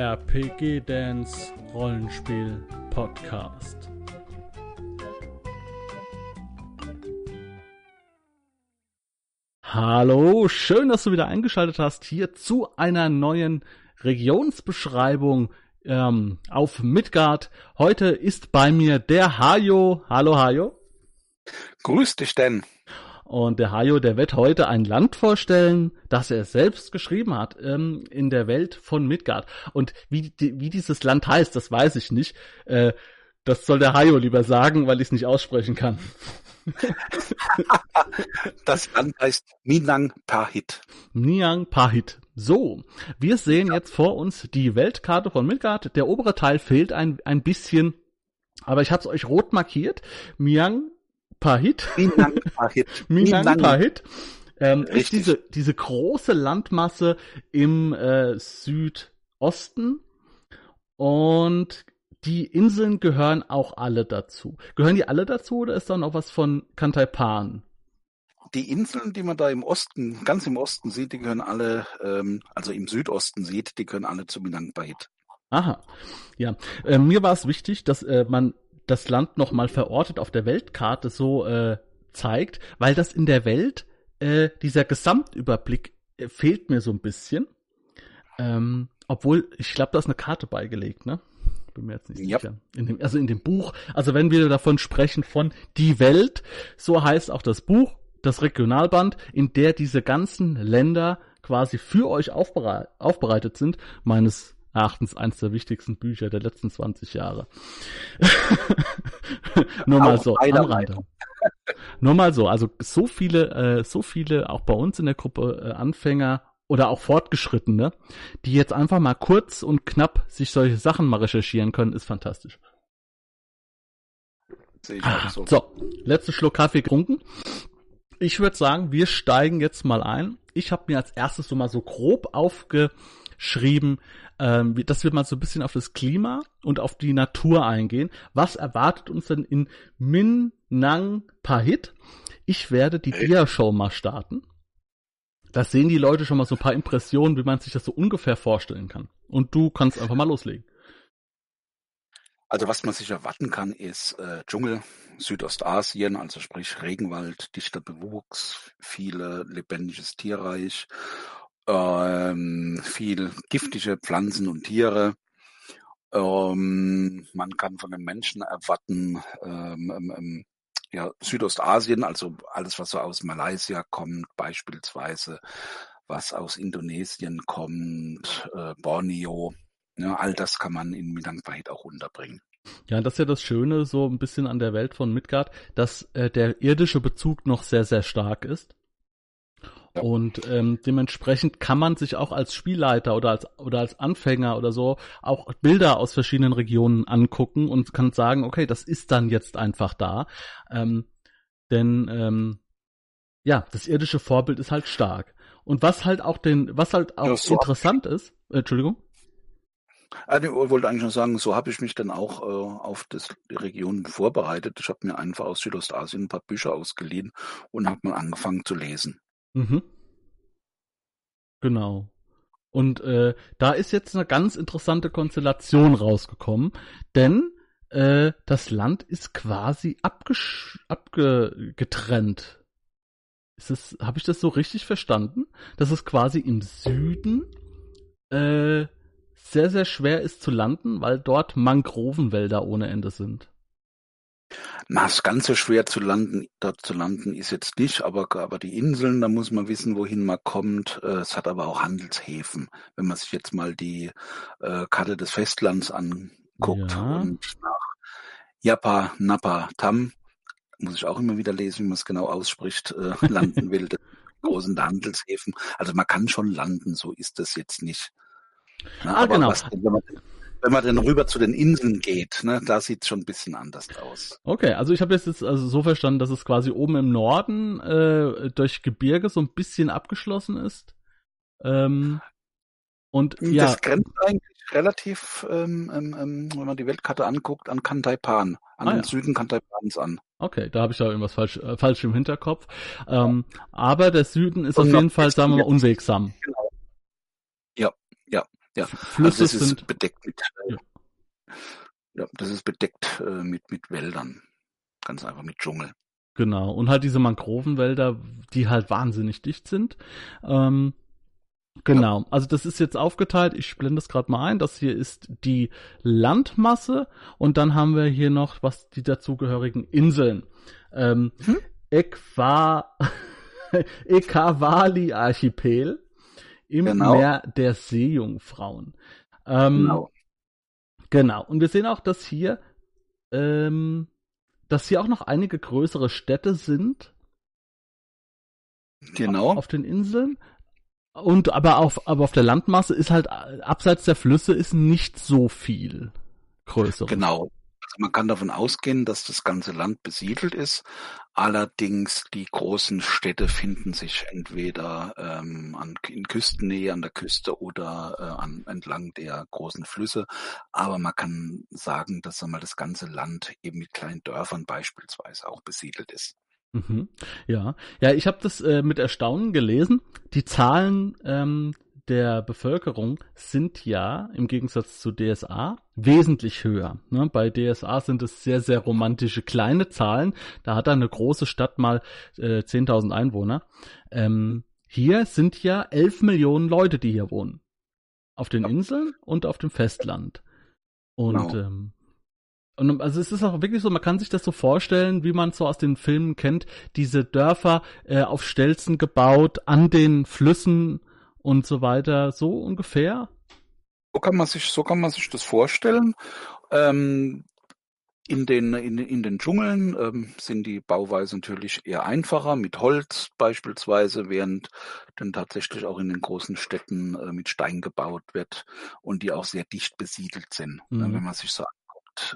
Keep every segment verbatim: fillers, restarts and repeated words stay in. R P G Dance Rollenspiel Podcast. Hallo, schön, dass du wieder eingeschaltet hast hier zu einer neuen Regionsbeschreibung ähm, auf Midgard. Heute ist bei mir der Hajo. Hallo Hajo. Grüß dich denn. Und der Hajo, der wird heute ein Land vorstellen, das er selbst geschrieben hat, ähm, in der Welt von Midgard. Und wie, die, wie dieses Land heißt, das weiß ich nicht. Äh, das soll der Hajo lieber sagen, weil ich es nicht aussprechen kann. Das Land heißt Minangpahit. Minangpahit. So, wir sehen jetzt vor uns die Weltkarte von Midgard. Der obere Teil fehlt ein, ein bisschen, aber ich habe es euch rot markiert. Minang Pahit. Minangpahit. Minangpahit. Ähm, ist diese, diese große Landmasse im äh, Südosten, und die Inseln gehören auch alle dazu. Gehören die alle dazu oder ist da noch was von Kan Thai Pan? Die Inseln, die man da im Osten, ganz im Osten sieht, die gehören alle, ähm, also im Südosten sieht, die gehören alle zu Minangpahit. Aha, ja. Äh, mir war es wichtig, dass äh, man das Land nochmal verortet auf der Weltkarte so äh, zeigt, weil das in der Welt, äh, dieser Gesamtüberblick äh, fehlt mir so ein bisschen. Ähm, obwohl, ich glaube, da ist eine Karte beigelegt, ne? Bin mir jetzt nicht yep. sicher. In dem, also in dem Buch, also wenn wir davon sprechen von die Welt, so heißt auch das Buch, das Regionalband, in der diese ganzen Länder quasi für euch aufbereit, aufbereitet sind, meines Erachtens eines der wichtigsten Bücher der letzten zwanzig Jahre. Nur mal auch so, am Rande. Nur mal so, also so viele, äh, so viele auch bei uns in der Gruppe äh, Anfänger oder auch Fortgeschrittene, die jetzt einfach mal kurz und knapp sich solche Sachen mal recherchieren können, ist fantastisch. Sehe ich auch ah, so. so, letzten Schluck Kaffee getrunken. Ich würde sagen, wir steigen jetzt mal ein. Ich habe mir als erstes so mal so grob aufge schrieben, ähm, dass wir mal so ein bisschen auf das Klima und auf die Natur eingehen. Was erwartet uns denn in Minangpahit? Ich werde die Dia-Show mal starten. Da sehen die Leute schon mal so ein paar Impressionen, wie man sich das so ungefähr vorstellen kann. Und du kannst einfach mal loslegen. Also was man sich erwarten kann, ist äh, Dschungel, Südostasien, also sprich Regenwald, dichter Bewuchs, viele lebendiges Tierreich, Ähm, viel giftige Pflanzen und Tiere. Ähm, man kann von den Menschen erwarten, ähm, ähm, ja, Südostasien, also alles, was so aus Malaysia kommt, beispielsweise, was aus Indonesien kommt, äh, Borneo, ne, all das kann man in Minangpahit auch unterbringen. Ja, das ist ja das Schöne so ein bisschen an der Welt von Midgard, dass äh, der irdische Bezug noch sehr, sehr stark ist. Und ähm, dementsprechend kann man sich auch als Spielleiter oder als oder als Anfänger oder so auch Bilder aus verschiedenen Regionen angucken und kann sagen, okay, das ist dann jetzt einfach da. Ähm, denn ähm, ja, das irdische Vorbild ist halt stark. Und was halt auch den, was halt auch ja, so interessant ist, äh, Entschuldigung. Ich wollte eigentlich nur sagen, so habe ich mich dann auch äh, auf das, die Region vorbereitet. Ich habe mir einfach aus Südostasien ein paar Bücher ausgeliehen und habe mal angefangen zu lesen. Mhm. Genau. Und äh, da ist jetzt eine ganz interessante Konstellation rausgekommen, denn äh, das Land ist quasi abgesch- abgetrennt. Ist das, habe ich das so richtig verstanden? Dass es quasi im Süden äh, sehr, sehr schwer ist zu landen, weil dort Mangrovenwälder ohne Ende sind. Na, das Ganze schwer zu landen, dort zu landen ist jetzt nicht, aber, aber die Inseln, da muss man wissen, wohin man kommt. Es hat aber auch Handelshäfen. Wenn man sich jetzt mal die äh, Karte des Festlands anguckt ja. und nach Yapanapatam, muss ich auch immer wieder lesen, wie man es genau ausspricht, äh, landen will, das großen Handelshäfen. Also man kann schon landen, so ist das jetzt nicht. Na, ah, aber genau. Was, wenn man Wenn man dann rüber zu den Inseln geht, ne, da sieht es schon ein bisschen anders aus. Okay, also ich habe das jetzt also so verstanden, dass es quasi oben im Norden äh, durch Gebirge so ein bisschen abgeschlossen ist. Ähm, und ja. Das grenzt eigentlich relativ, ähm, ähm, wenn man die Weltkarte anguckt, an Kan Thai Pan, an ah, den ja. Süden Kan Thai Pans an. Okay, da habe ich da irgendwas falsch, äh, falsch im Hinterkopf. Ähm, ja. Aber der Süden ist und auf jeden Fall, sagen wir mal, unwegsam. Genau. Ja, ja. Ja, Flüsse also das sind ist bedeckt mit, ja. ja, das ist bedeckt äh, mit, mit Wäldern. Ganz einfach mit Dschungel. Genau. Und halt diese Mangrovenwälder, die halt wahnsinnig dicht sind. Ähm, genau. Ja. Also das ist jetzt aufgeteilt. Ich blende das gerade mal ein. Das hier ist die Landmasse. Und dann haben wir hier noch was die dazugehörigen Inseln. Ähm, hm? Ekwa- Ekawali Archipel im genau. Meer der Seejungfrauen. Ähm, genau. Genau. Und wir sehen auch, dass hier ähm, dass hier auch noch einige größere Städte sind. Genau. Auf, auf den Inseln. Und aber auf, aber auf der Landmasse ist halt, abseits der Flüsse ist nicht so viel größer. Genau. Also man kann davon ausgehen, dass das ganze Land besiedelt ist. Allerdings die großen Städte finden sich entweder ähm, an, in Küstennähe, an der Küste oder äh, an, entlang der großen Flüsse. Aber man kann sagen, dass einmal das ganze Land eben mit kleinen Dörfern beispielsweise auch besiedelt ist. Mhm. Ja, ja, ich habe das äh, mit Erstaunen gelesen. Die Zahlen ähm, der Bevölkerung sind ja im Gegensatz zu D S A wesentlich höher. Ne? Bei D S A sind es sehr, sehr romantische kleine Zahlen. Da hat eine große Stadt mal äh, zehntausend Einwohner. Ähm, hier sind ja elf Millionen Leute, die hier wohnen. Auf den Inseln und auf dem Festland. Und genau. ähm, Und also es ist auch wirklich so, man kann sich das so vorstellen, wie man es so aus den Filmen kennt, diese Dörfer äh, auf Stelzen gebaut, an den Flüssen und so weiter, so ungefähr. So kann man sich, so kann man sich das vorstellen. Ähm, in den, in, in den Dschungeln ähm, sind die Bauweisen natürlich eher einfacher, mit Holz beispielsweise, während dann tatsächlich auch in den großen Städten äh, mit Stein gebaut wird und die auch sehr dicht besiedelt sind, mhm. wenn man sich so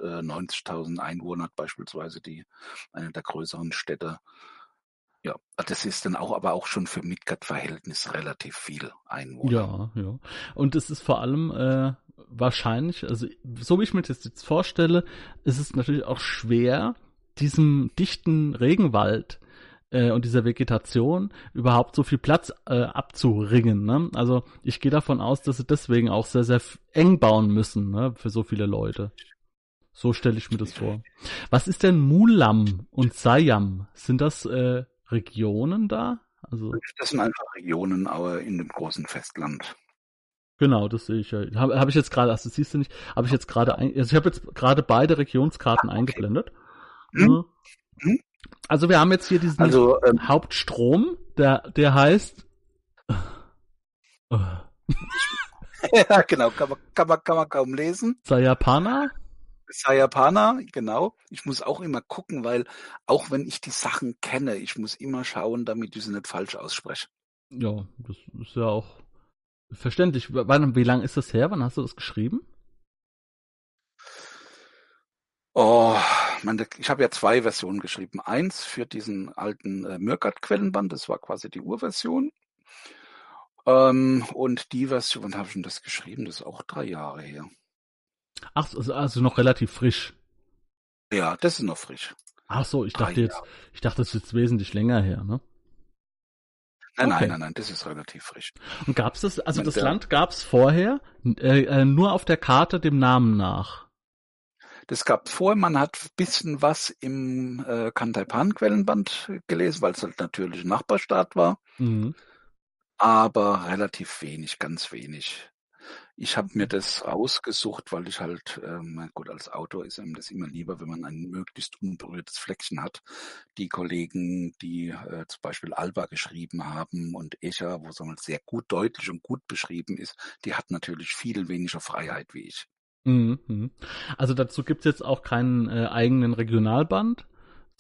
neunzigtausend Einwohner hat beispielsweise die eine der größeren Städte. Ja, das ist dann auch, aber auch schon für Midgard-Verhältnis relativ viel Einwohner. Ja, ja. Und es ist vor allem äh, wahrscheinlich, also so wie ich mir das jetzt vorstelle, ist es natürlich auch schwer, diesem dichten Regenwald äh, und dieser Vegetation überhaupt so viel Platz äh, abzuringen. Ne? Also ich gehe davon aus, dass sie deswegen auch sehr, sehr eng bauen müssen, ne, für so viele Leute. So stelle ich mir das vor. Was ist denn Mulam und Sayam? Sind das äh, Regionen da? Also das sind einfach Regionen, aber in dem großen Festland. Genau, das sehe ich ja. Habe hab ich jetzt gerade, also siehst du nicht, habe ich jetzt gerade, ein, also ich habe jetzt gerade beide Regionskarten ah, okay. eingeblendet. Hm? Hm? Also wir haben jetzt hier diesen also, ähm, Hauptstrom, der, der heißt. Ja, genau, kann man, kann man, kann man kaum lesen. Sayapana. Sayapana, genau. Ich muss auch immer gucken, weil auch wenn ich die Sachen kenne, ich muss immer schauen, damit ich sie nicht falsch ausspreche. Ja, das ist ja auch verständlich. Wann, wie lange ist das her? Wann hast du das geschrieben? Oh, meine, ich habe ja zwei Versionen geschrieben. Eins für diesen alten äh, Myrkgard-Quellenband, das war quasi die Urversion. Ähm, und die Version, wann habe ich denn das geschrieben? Das ist auch drei Jahre her. Ach, also noch relativ frisch. Ja, das ist noch frisch. Ach so, ich dachte jetzt, ich dachte, das ist jetzt wesentlich länger her, ne? Nein, okay. nein, nein, nein, das ist relativ frisch. Und gab's das, also das Land gab's vorher äh, nur auf der Karte dem Namen nach? Das gab es vorher, man hat ein bisschen was im äh, Kan Thai Pan Quellenband gelesen, weil es halt natürlich ein Nachbarstaat war, mhm. aber relativ wenig, ganz wenig. Ich habe mir das rausgesucht, weil ich halt, ähm, gut, als Autor ist einem das immer lieber, wenn man ein möglichst unberührtes Fleckchen hat. Die Kollegen, die äh, zum Beispiel Alba geschrieben haben und Escher, wo es sehr gut deutlich und gut beschrieben ist, die hat natürlich viel weniger Freiheit wie ich. Mhm. Also dazu gibt es jetzt auch keinen äh, eigenen Regionalband,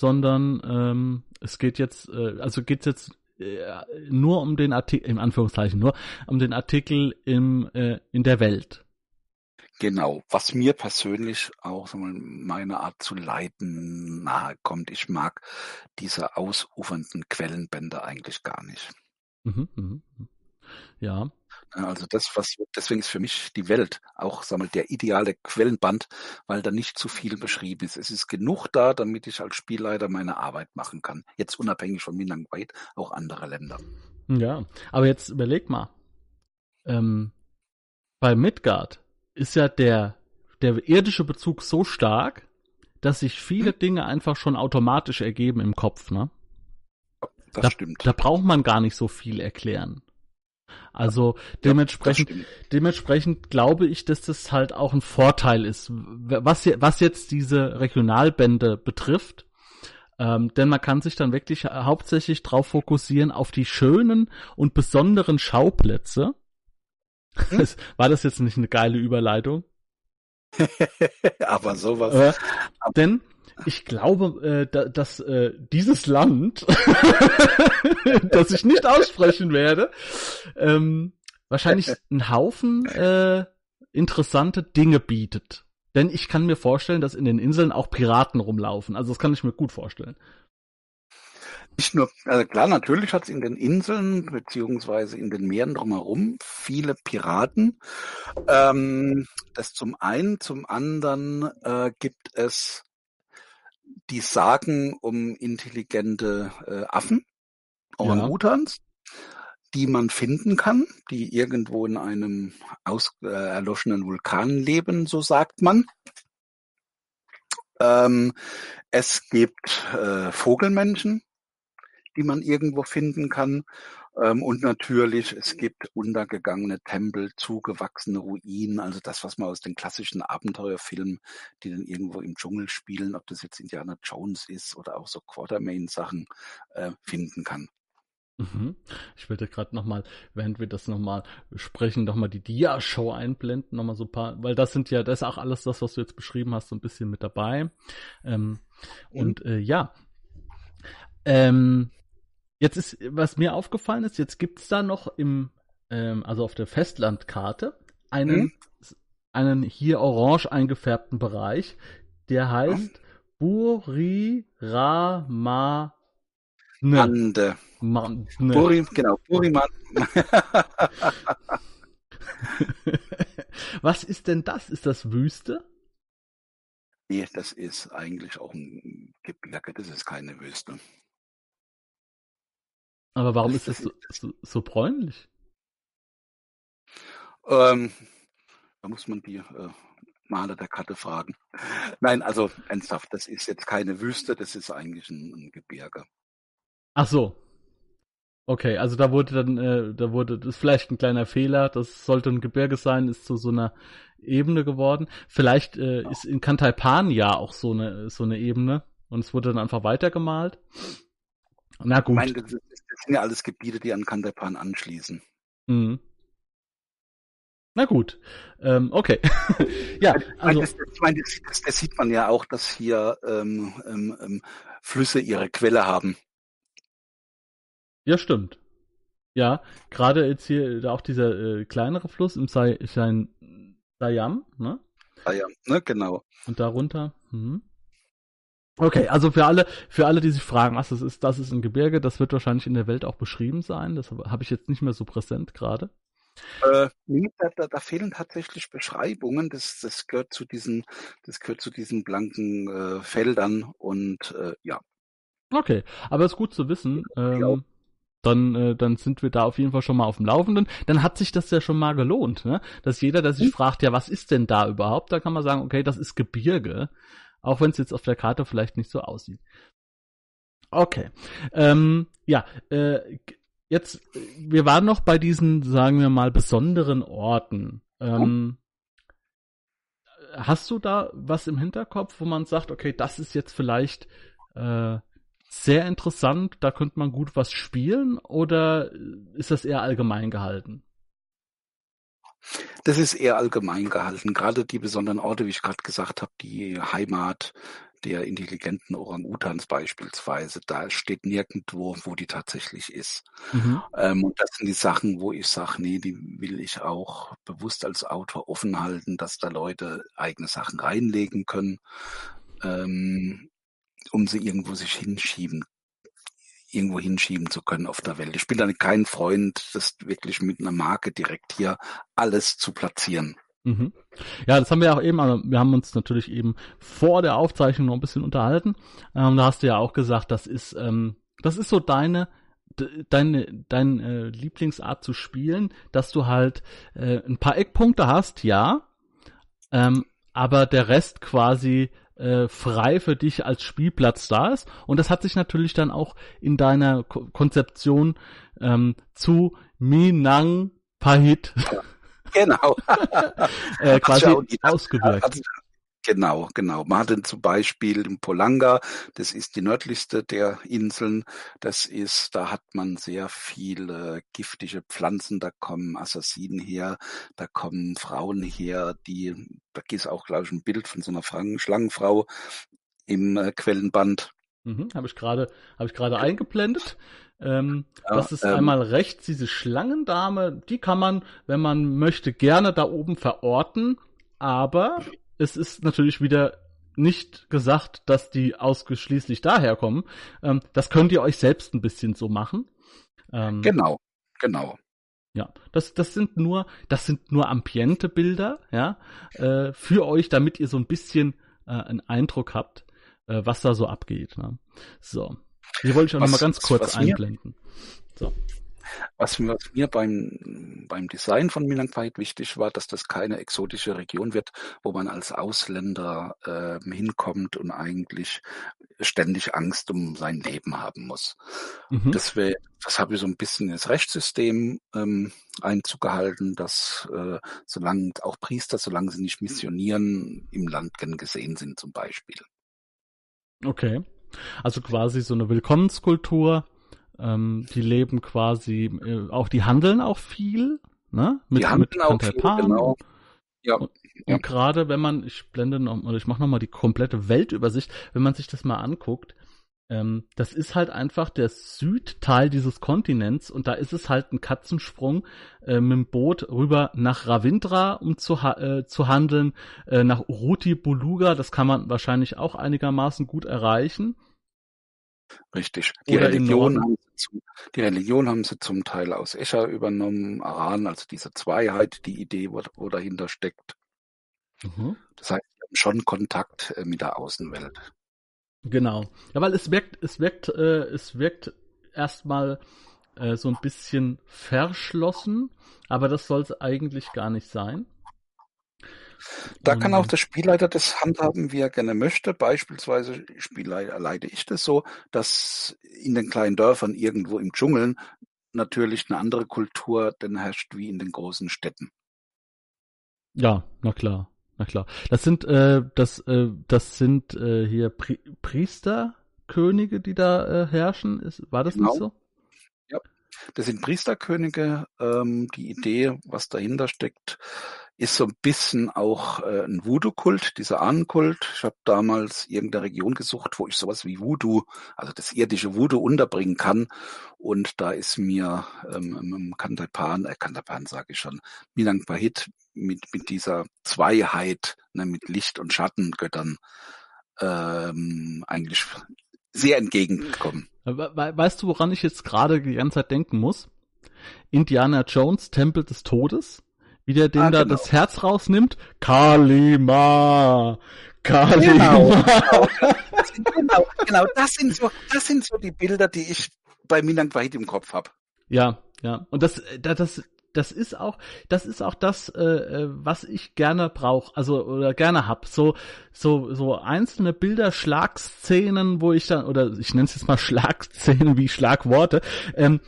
sondern ähm, es geht jetzt, äh, also geht es jetzt nur um den Artikel, in Anführungszeichen nur, um den Artikel im, äh, in der Welt. Genau, was mir persönlich auch so meine Art zu leiten nahe kommt. Ich mag diese ausufernden Quellenbände eigentlich gar nicht. Mhm, mhm. Ja. Also das, was, deswegen ist für mich die Welt auch, sag mal, der ideale Quellenband, weil da nicht zu viel beschrieben ist. Es ist genug da, damit ich als Spielleiter meine Arbeit machen kann. Jetzt unabhängig von Minangpahit, auch andere Länder. Ja, aber jetzt überleg mal. Ähm, bei Midgard ist ja der, der irdische Bezug so stark, dass sich viele Dinge einfach schon automatisch ergeben im Kopf, ne? Das da, stimmt. Da braucht man gar nicht so viel erklären. Also dementsprechend, ja, dementsprechend glaube ich, dass das halt auch ein Vorteil ist, was, was jetzt diese Regionalbände betrifft. Ähm, denn man kann sich dann wirklich hauptsächlich drauf fokussieren, auf die schönen und besonderen Schauplätze. Hm? War das jetzt nicht eine geile Überleitung? Aber sowas. Äh, denn ich glaube, äh, da, dass äh, dieses Land, das ich nicht aussprechen werde, ähm, wahrscheinlich einen Haufen äh, interessante Dinge bietet. Denn ich kann mir vorstellen, dass in den Inseln auch Piraten rumlaufen. Also das kann ich mir gut vorstellen. Nicht nur, also klar, natürlich hat es in den Inseln beziehungsweise in den Meeren drumherum viele Piraten. Ähm, das zum einen, zum anderen äh, gibt es die Sagen um intelligente äh, Affen, Orang-Utans, ja, die man finden kann, die irgendwo in einem aus, äh, erloschenen Vulkan leben, so sagt man. Ähm, es gibt äh, Vogelmenschen, die man irgendwo finden kann. Ähm, und natürlich, es gibt untergegangene Tempel, zugewachsene Ruinen, also das, was man aus den klassischen Abenteuerfilmen, die dann irgendwo im Dschungel spielen, ob das jetzt Indiana Jones ist oder auch so Quatermain-Sachen, äh, finden kann. Mhm. Ich wollte gerade nochmal, während wir das nochmal besprechen, nochmal die Dia-Show einblenden, nochmal so ein paar, weil das sind ja, das ist auch alles das, was du jetzt beschrieben hast, so ein bisschen mit dabei. Ähm, und, und äh, ja, Ähm, jetzt ist, was mir aufgefallen ist, jetzt gibt's da noch im, ähm, also auf der Festlandkarte einen, mhm. einen hier orange eingefärbten Bereich, der heißt mhm. Buri Ramande. Ande. Man, ne. Buri, genau, Buri Ramande. Was ist denn das? Ist das Wüste? Nee, das ist eigentlich auch ein Gebirge, das ist keine Wüste. Aber warum ist das so, so, so bräunlich? Ähm, da muss man die äh, Maler der Karte fragen. Nein, also ernsthaft, das ist jetzt keine Wüste, das ist eigentlich ein, ein Gebirge. Ach so. Okay, also da wurde dann, äh, da wurde, das ist vielleicht ein kleiner Fehler, das sollte ein Gebirge sein, ist zu so einer Ebene geworden. Vielleicht äh, ja. ist in Kan Thai Pan ja auch so eine, so eine Ebene und es wurde dann einfach weitergemalt. Na gut. Ich meine, das, ist, das sind ja alles Gebiete, die an Kan Thai Pan anschließen. Mhm. Na gut, ähm, okay. Ja, also das, das, das, das, das sieht man ja auch, dass hier ähm, ähm, Flüsse ihre Quelle haben. Ja, stimmt. Ja, gerade jetzt hier auch dieser äh, kleinere Fluss im Say, Sayam, ne? Sayam, ne, genau. Und darunter, mhm. Okay, also für alle, für alle, die sich fragen, was das ist, das ist ein Gebirge, das wird wahrscheinlich in der Welt auch beschrieben sein, das habe ich jetzt nicht mehr so präsent gerade. Äh, nee, da, da fehlen tatsächlich Beschreibungen, das, das gehört zu diesen, das gehört zu diesen blanken äh, Feldern und äh, ja. Okay, aber ist gut zu wissen, ähm, dann, äh, dann sind wir da auf jeden Fall schon mal auf dem Laufenden, dann hat sich das ja schon mal gelohnt, ne? Dass jeder, der sich hm. fragt, ja, was ist denn da überhaupt, da kann man sagen, okay, das ist Gebirge. Auch wenn es jetzt auf der Karte vielleicht nicht so aussieht. Okay. Ähm, ja, äh, jetzt, wir waren noch bei diesen, sagen wir mal, besonderen Orten. Ähm, oh. Hast du da was im Hinterkopf, wo man sagt, okay, das ist jetzt vielleicht äh, sehr interessant, da könnte man gut was spielen? Oder ist das eher allgemein gehalten? Das ist eher allgemein gehalten. Gerade die besonderen Orte, wie ich gerade gesagt habe, die Heimat der intelligenten Orang-Utans beispielsweise, da steht nirgendwo, wo die tatsächlich ist. Mhm. Ähm, und das sind die Sachen, wo ich sage, nee, die will ich auch bewusst als Autor offen halten, dass da Leute eigene Sachen reinlegen können, ähm, um sie irgendwo sich hinschieben irgendwo hinschieben zu können auf der Welt. Ich bin dann kein Freund, das wirklich mit einer Marke direkt hier alles zu platzieren. Mhm. Ja, das haben wir auch eben, wir haben uns natürlich eben vor der Aufzeichnung noch ein bisschen unterhalten. Ähm, da hast du ja auch gesagt, das ist, ähm, das ist so deine deine, deine Lieblingsart zu spielen, dass du halt äh, ein paar Eckpunkte hast, ja, ähm, aber der Rest quasi äh, frei für dich als Spielplatz da ist. Und das hat sich natürlich dann auch in deiner Ko- Konzeption ähm, zu Minangpahit genau äh, quasi ja, ausgewirkt. Hat, genau, genau. Man hatte zum Beispiel in Polanga, das ist die nördlichste der Inseln, das ist, da hat man sehr viele giftige Pflanzen, da kommen Assassinen her, da kommen Frauen her, die, da gibt es auch, glaube ich, ein Bild von so einer Schlangenfrau im äh, Quellenband. Mhm, habe ich gerade hab ich gerade eingeblendet. Ähm, ja, das ist ähm, einmal rechts, diese Schlangendame, die kann man, wenn man möchte, gerne da oben verorten, aber es ist natürlich wieder nicht gesagt, dass die ausschließlich daherkommen. Ähm, das könnt ihr euch selbst ein bisschen so machen. Ähm, genau, genau. Ja, das, das sind nur, das sind nur Ambiente-Bilder, ja, äh, für euch, damit ihr so ein bisschen äh, einen Eindruck habt, äh, was da so abgeht. Ne? So. Die wollte ich auch nochmal ganz kurz einblenden. So. Was, was mir beim, beim Design von Minangpahit wichtig war, dass das keine exotische Region wird, wo man als Ausländer äh, hinkommt und eigentlich ständig Angst um sein Leben haben muss. Mhm. Das, das habe ich so ein bisschen ins Rechtssystem ähm, Einzug gehalten, dass äh, solange auch Priester, solange sie nicht missionieren, im Land gern gesehen sind zum Beispiel. Okay. Also quasi so eine Willkommenskultur, ähm, die leben quasi, äh, auch die handeln auch viel, ne? Mit, die handeln auch viel, genau. Ja. Und, ja. und gerade wenn man, ich blende noch, oder ich mache nochmal die komplette Weltübersicht, wenn man sich das mal anguckt, ähm, das ist halt einfach der Südteil dieses Kontinents und da ist es halt ein Katzensprung äh, mit dem Boot rüber nach Ravindra, um zu, ha- äh, zu handeln, äh, nach Uruti Buluga, das kann man wahrscheinlich auch einigermaßen gut erreichen. Richtig. Die Religion, haben sie zum, die Religion haben sie zum Teil aus Escher übernommen, Aran, also diese Zweiheit, die Idee, wo, wo dahinter steckt. Mhm. Das heißt, sie haben schon Kontakt mit der Außenwelt. Genau. Ja, weil es wirkt, es wirkt, äh, es wirkt erstmal äh, so ein bisschen verschlossen, aber das soll es eigentlich gar nicht sein. Da kann auch der Spielleiter das handhaben, wie er gerne möchte. Beispielsweise Spielleiter leite ich das so, dass in den kleinen Dörfern irgendwo im Dschungel natürlich eine andere Kultur denn herrscht wie in den großen Städten. Ja, na klar, na klar. Das sind äh, das äh, das sind äh, hier Pri- Priesterkönige, die da äh, herrschen. Ist, war das genau nicht so? Ja, das sind Priesterkönige. Ähm, die Idee, was dahinter steckt, ist so ein bisschen auch äh, ein Voodoo-Kult, dieser Ahnenkult. Ich habe damals irgendeine Region gesucht, wo ich sowas wie Voodoo, also das irdische Voodoo, unterbringen kann. Und da ist mir ähm, Kan Thai Pan, äh, Kan Thai Pan sage ich schon, Minangpahit mit mit dieser Zweiheit, ne, mit Licht- und Schattengöttern ähm, eigentlich sehr entgegengekommen. Weißt du, woran ich jetzt gerade die ganze Zeit denken muss? Indiana Jones, Tempel des Todes. Wie der dem ah, da genau. das Herz rausnimmt. Kalima! Kalima! Genau, genau, genau. Das sind so, das sind so die Bilder, die ich bei Minangpahit im Kopf habe. Ja, ja. Und das, das, das ist auch, das ist auch das, äh, was ich gerne brauche, also, oder gerne hab. So, so, so einzelne Bilder, Schlagszenen, wo ich dann, oder ich nenne es jetzt mal Schlagszenen wie Schlagworte, ähm,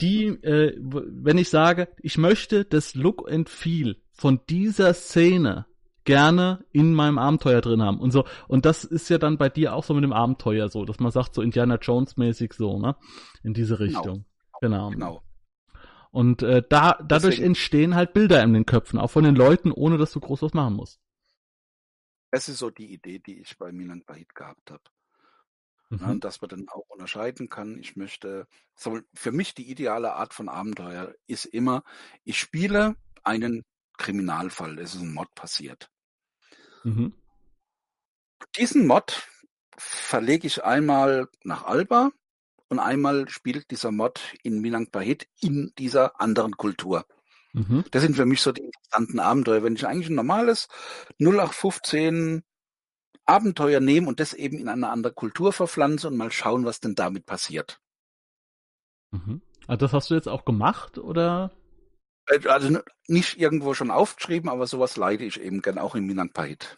die, äh, wenn ich sage, ich möchte das Look and Feel von dieser Szene gerne in meinem Abenteuer drin haben und so, und das ist ja dann bei dir auch so mit dem Abenteuer so, dass man sagt so Indiana Jones mäßig so, ne, in diese Richtung. Genau. Genau. genau. Und äh, da dadurch Deswegen. entstehen halt Bilder in den Köpfen, auch von den Leuten, ohne dass du groß was machen musst. Es ist so die Idee, die ich bei Minangpahit gehabt habe. Mhm. Dass man dann auch unterscheiden kann. Ich möchte, so für mich die ideale Art von Abenteuer ist immer, ich spiele einen Kriminalfall, es ist ein Mord passiert. Mhm. Diesen Mord verlege ich einmal nach Alba und einmal spielt dieser Mord in Minangpahit in dieser anderen Kultur. Mhm. Das sind für mich so die interessanten Abenteuer. Wenn ich eigentlich ein normales null acht fünfzehn Abenteuer nehmen und das eben in eine andere Kultur verpflanzen und mal schauen, was denn damit passiert. Mhm. Also das hast du jetzt auch gemacht, oder? Also nicht irgendwo schon aufgeschrieben, aber sowas leite ich eben gern auch in Minangpahit.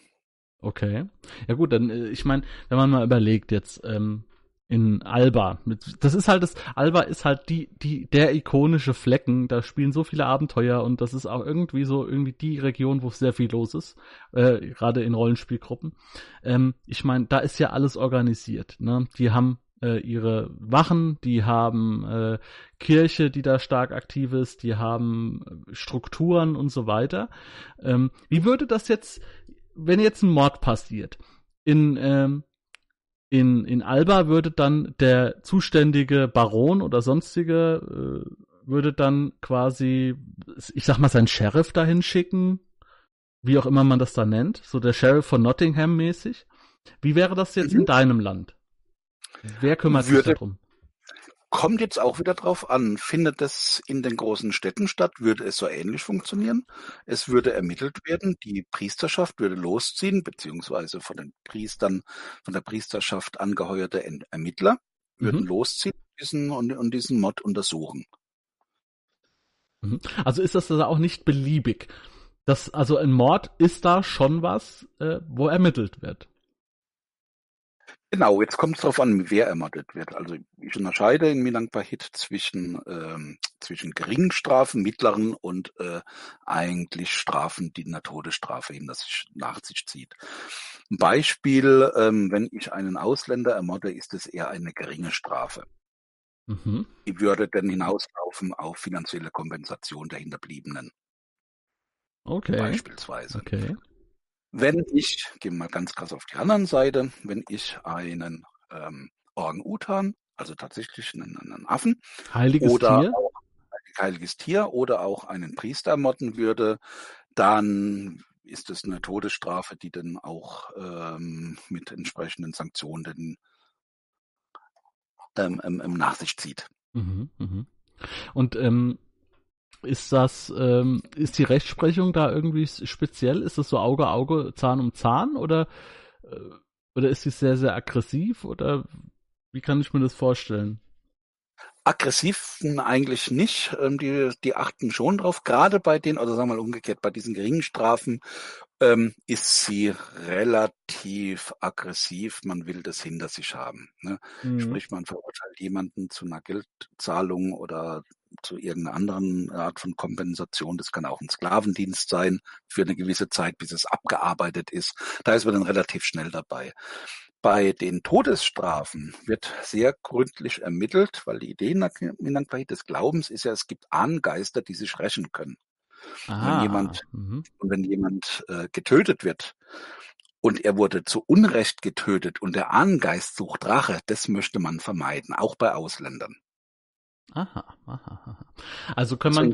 Okay. Ja gut, dann, ich meine, wenn man mal überlegt jetzt, ähm, in Alba, das ist halt das, Alba ist halt die, die, der ikonische Flecken, da spielen so viele Abenteuer und das ist auch irgendwie so, irgendwie die Region, wo sehr viel los ist, äh, gerade in Rollenspielgruppen. Ähm, ich meine, da ist ja alles organisiert, ne? Die haben ihre Wachen, die haben äh, Kirche, die da stark aktiv ist, die haben Strukturen und so weiter. Ähm, wie würde das jetzt, wenn jetzt ein Mord passiert, in, ähm, in, in Alba würde dann der zuständige Baron oder sonstige, äh, würde dann quasi, ich sag mal, seinen Sheriff dahin schicken, wie auch immer man das da nennt, so der Sheriff von Nottingham mäßig. Wie wäre das jetzt mhm. in deinem Land? Wer kümmert würde, sich darum? Kommt jetzt auch wieder drauf an. Findet das in den großen Städten statt, würde es so ähnlich funktionieren. Es würde ermittelt werden, die Priesterschaft würde losziehen, beziehungsweise von den Priestern, von der Priesterschaft angeheuerte Ermittler würden mhm. losziehen diesen, und, und diesen Mord untersuchen. Mhm. Also ist das auch nicht beliebig. Das, also ein Mord ist da schon was, äh, wo ermittelt wird. Genau, jetzt kommt es darauf an, wer ermordet wird. Also ich unterscheide in Minangpahit zwischen, ähm, zwischen geringen Strafen, mittleren und äh, eigentlich Strafen, die eine Todesstrafe hinter sich, nach sich zieht. Ein Beispiel, ähm, wenn ich einen Ausländer ermorde, ist es eher eine geringe Strafe. Mhm. Die würde dann hinauslaufen auf finanzielle Kompensation der Hinterbliebenen. Okay. Beispielsweise. Okay. Wenn ich, gehen wir mal ganz krass auf die anderen Seite, wenn ich einen ähm, Orang-Utan, also tatsächlich einen, einen Affen, heiliges oder Tier? Auch ein heiliges Tier oder auch einen Priester ermorden würde, dann ist es eine Todesstrafe, die dann auch ähm, mit entsprechenden Sanktionen dann, ähm, ähm, nach sich zieht. Mhm, mhm. Und ähm Ist das, ähm, ist die Rechtsprechung da irgendwie speziell? Ist das so Auge, Auge, Zahn um Zahn oder, äh, oder ist sie sehr, sehr aggressiv oder wie kann ich mir das vorstellen? Aggressiv eigentlich nicht. Ähm, die, die achten schon drauf. Gerade bei den, oder sagen wir mal umgekehrt, bei diesen geringen Strafen ähm, ist sie relativ aggressiv. Man will das hinter sich haben. Ne? Mhm. Sprich, man verurteilt jemanden zu einer Geldzahlung oder zu irgendeiner anderen Art von Kompensation. Das kann auch ein Sklavendienst sein für eine gewisse Zeit, bis es abgearbeitet ist. Da ist man dann relativ schnell dabei. Bei den Todesstrafen wird sehr gründlich ermittelt, weil die Idee Minangpahit des Glaubens ist ja, es gibt Ahngeister, die sich rächen können. Aha. Wenn jemand, mhm. und wenn jemand äh, getötet wird und er wurde zu Unrecht getötet und der Ahnengeist sucht Rache, das möchte man vermeiden, auch bei Ausländern. Aha, aha, aha. Also kann man,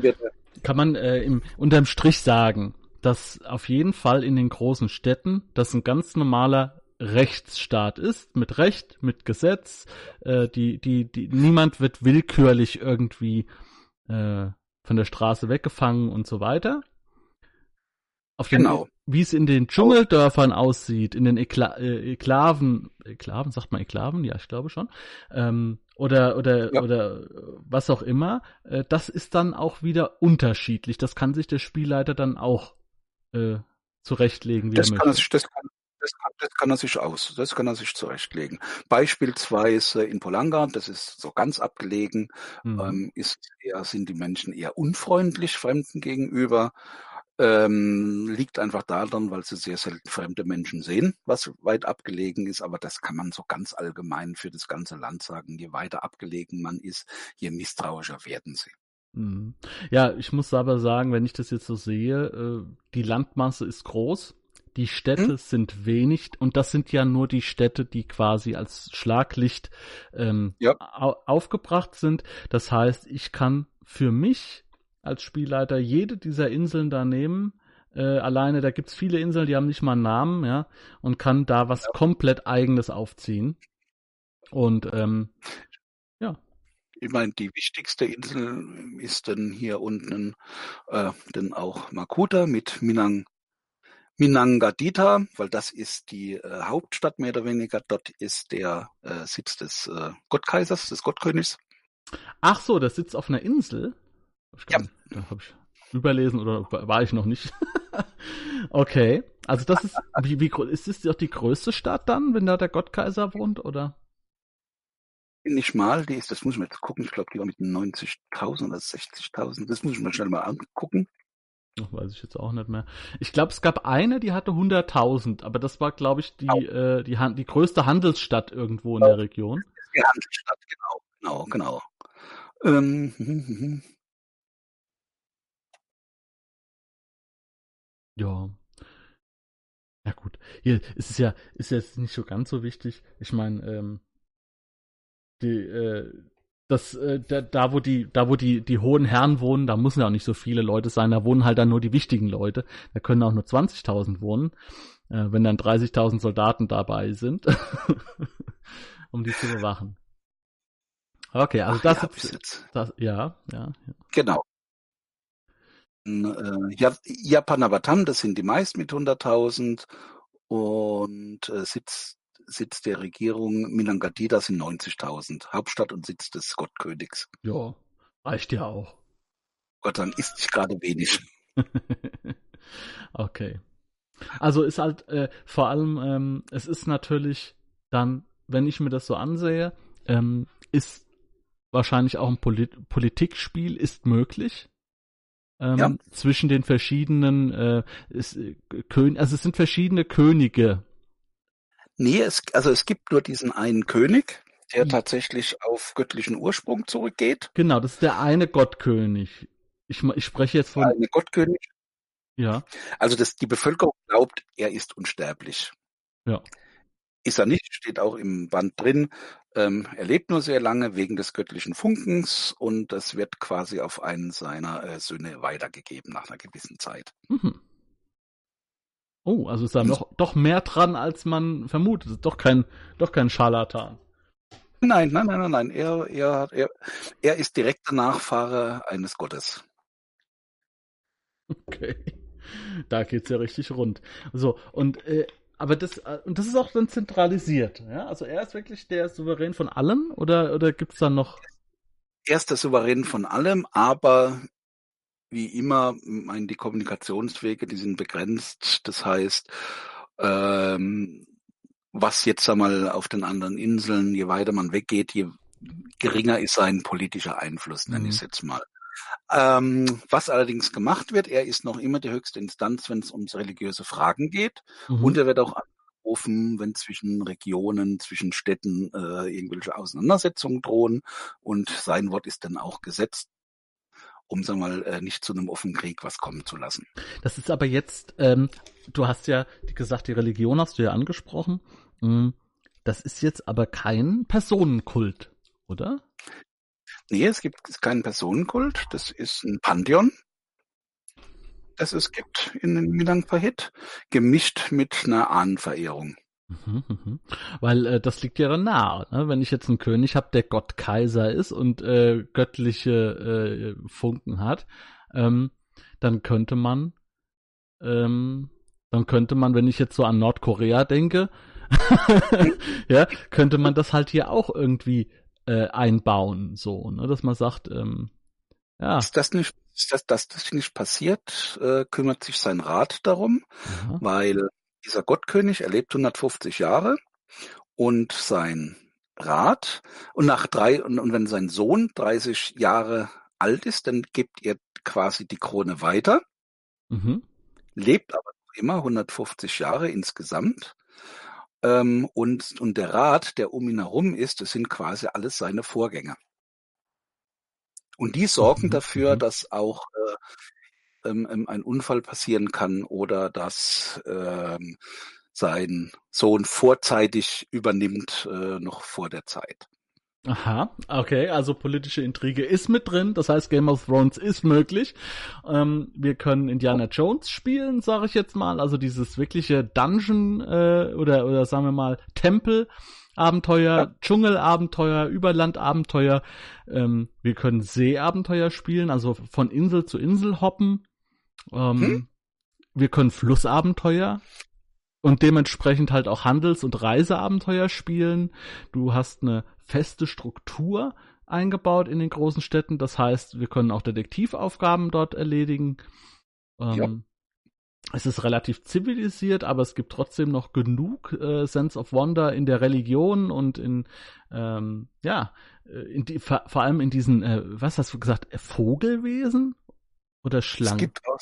kann man äh, im, unterm Strich sagen, dass auf jeden Fall in den großen Städten das ein ganz normaler Rechtsstaat ist, mit Recht, mit Gesetz, äh, die, die, die, niemand wird willkürlich irgendwie äh, von der Straße weggefangen und so weiter. Auf den, genau. Wie es in den Dschungeldörfern aussieht, in den Ekla- äh, Eklaven, Eklaven, sagt man Eklaven? Ja, ich glaube schon. Ähm, oder oder ja. oder was auch immer. Äh, das ist dann auch wieder unterschiedlich. Das kann sich der Spielleiter dann auch äh, zurechtlegen, wie das er kann möchte. Das, das, kann, das, kann, das kann er sich aus. Das kann er sich zurechtlegen. Beispielsweise in Polanga, das ist so ganz abgelegen, mhm. ähm, ist eher, sind die Menschen eher unfreundlich Fremden gegenüber. Ähm, liegt einfach daran, weil sie sehr selten fremde Menschen sehen, was weit abgelegen ist. Aber das kann man so ganz allgemein für das ganze Land sagen. Je weiter abgelegen man ist, je misstrauischer werden sie. Mhm. Ja, ich muss aber sagen, wenn ich das jetzt so sehe, die Landmasse ist groß, die Städte mhm. sind wenig und das sind ja nur die Städte, die quasi als Schlaglicht ähm, ja. au- aufgebracht sind. Das heißt, ich kann für mich als Spielleiter jede dieser Inseln da nehmen, äh, alleine, da gibt's viele Inseln, die haben nicht mal einen Namen, ja, und kann da was ja. komplett Eigenes aufziehen. Und, ähm, ja. Ich meine, die wichtigste Insel ist dann hier unten, äh, dann auch Makuta mit Minang, Minangadita, weil das ist die äh, Hauptstadt mehr oder weniger, dort ist der äh, Sitz des äh, Gottkaisers, des Gottkönigs. Ach so, das sitzt auf einer Insel? Ich glaub, ja. Da habe ich überlesen oder war ich noch nicht. Okay, also das ist, wie, wie ist das doch die größte Stadt dann, wenn da der Gottkaiser wohnt, oder? Nicht mal, die ist, das muss ich mir jetzt gucken, ich glaube, die war mit neunzigtausend oder sechzigtausend, das muss ich mir schnell mal angucken. Das weiß ich jetzt auch nicht mehr. Ich glaube, es gab eine, die hatte hunderttausend, aber das war, glaube ich, die, äh, die, Han- die größte Handelsstadt irgendwo in der Region. Die Handelsstadt, genau, genau, genau. Ähm, hm, hm, hm. Ja. Ja gut, hier ist es ja, ist jetzt nicht so ganz so wichtig. Ich meine, ähm, die, äh, das, äh, da, da wo die, da wo die, die hohen Herren wohnen, da müssen ja auch nicht so viele Leute sein. Da wohnen halt dann nur die wichtigen Leute. Da können auch nur zwanzigtausend wohnen, äh, wenn dann dreißigtausend Soldaten dabei sind, um die zu bewachen. Okay, also das, Ach, ja, jetzt, das, ja, ja, ja. Genau. Ja, Yapanapatam, das sind die meisten mit hunderttausend und äh, Sitz, Sitz der Regierung Minangadita sind neunzigtausend, Hauptstadt und Sitz des Gottkönigs. Ja, reicht ja auch. Gott sei Dank ist nicht gerade wenig. Okay. Also ist halt äh, vor allem, ähm, es ist natürlich dann, wenn ich mir das so ansehe, ähm, ist wahrscheinlich auch ein Polit- Politikspiel ist möglich. Ähm, ja. Zwischen den verschiedenen äh, ist, äh, Kön- also es sind verschiedene Könige. Nee, es, also es gibt nur diesen einen König, der ja. tatsächlich auf göttlichen Ursprung zurückgeht. Genau, das ist der eine Gottkönig. Ich, ich spreche jetzt von... Der eine Gottkönig. Ja. Also das, die Bevölkerung glaubt, er ist unsterblich. Ja. Ist er nicht, steht auch im Band drin. Ähm, er lebt nur sehr lange wegen des göttlichen Funkens und das wird quasi auf einen seiner äh, Söhne weitergegeben nach einer gewissen Zeit. Mhm. Oh, also ist da noch, doch mehr dran, als man vermutet. Ist doch kein, doch kein Scharlatan. Nein, nein, nein, nein, nein. Er, er, er, er ist direkter Nachfahre eines Gottes. Okay. Da geht's ja richtig rund. So, und, äh, aber das, und das ist auch dann zentralisiert, ja? Also er ist wirklich der Souverän von allem, oder, oder gibt's dann noch? Er ist der Souverän von allem, aber wie immer, meine, die Kommunikationswege, die sind begrenzt. Das heißt, ähm, was jetzt einmal auf den anderen Inseln, je weiter man weggeht, je geringer ist sein politischer Einfluss, nenne mhm. ich es jetzt mal. Ähm, was allerdings gemacht wird, er ist noch immer die höchste Instanz, wenn es um religiöse Fragen geht. Mhm. Und er wird auch angerufen, wenn zwischen Regionen, zwischen Städten äh, irgendwelche Auseinandersetzungen drohen. Und sein Wort ist dann auch Gesetz, um, sagen wir mal, äh, nicht zu einem offenen Krieg was kommen zu lassen. Das ist aber jetzt, ähm, du hast ja gesagt, die Religion hast du ja angesprochen. Das ist jetzt aber kein Personenkult, oder? Nee, es gibt keinen Personenkult. Das ist ein Pantheon, das es gibt in Minangpahit, gemischt mit einer Ahnenverehrung. Mhm, mhm. Weil äh, das liegt ja dann nahe. Ne? Wenn ich jetzt einen König habe, der Gottkaiser ist und äh, göttliche äh, Funken hat, ähm, dann könnte man, ähm, dann könnte man, wenn ich jetzt so an Nordkorea denke, ja, könnte man das halt hier auch irgendwie Äh, einbauen, so, ne, dass man sagt, ähm, ja. Ist das nicht, ist das, dass das nicht passiert, äh, kümmert sich sein Rat darum, Aha. weil dieser Gottkönig, er lebt hundertfünfzig Jahre und sein Rat und nach drei, und, und wenn sein Sohn dreißig Jahre alt ist, dann gibt er quasi die Krone weiter, mhm. lebt aber immer hundertfünfzig Jahre insgesamt. Und, und der Rat, der um ihn herum ist, das sind quasi alles seine Vorgänger. Und die sorgen mhm. dafür, dass auch äh, ähm, ein Unfall passieren kann oder dass äh, sein Sohn vorzeitig übernimmt, äh, noch vor der Zeit. Aha, okay, also politische Intrige ist mit drin, das heißt Game of Thrones ist möglich. Ähm, wir können Indiana Jones spielen, sage ich jetzt mal, also dieses wirkliche Dungeon äh, oder oder sagen wir mal Tempel-Abenteuer, ja. Dschungel-Abenteuer, Überland-Abenteuer. Ähm, wir können See-Abenteuer spielen, also von Insel zu Insel hoppen. Ähm, hm? Wir können Flussabenteuer und dementsprechend halt auch Handels- und Reiseabenteuer spielen. Du hast eine feste Struktur, eingebaut in den großen Städten. Das heißt, wir können auch Detektivaufgaben dort erledigen. Ähm, ja. Es ist relativ zivilisiert, aber es gibt trotzdem noch genug äh, Sense of Wonder in der Religion und in, ähm, ja, in die, vor, vor allem in diesen, äh, was hast du gesagt, Vogelwesen oder Schlangen? Es gibt auch,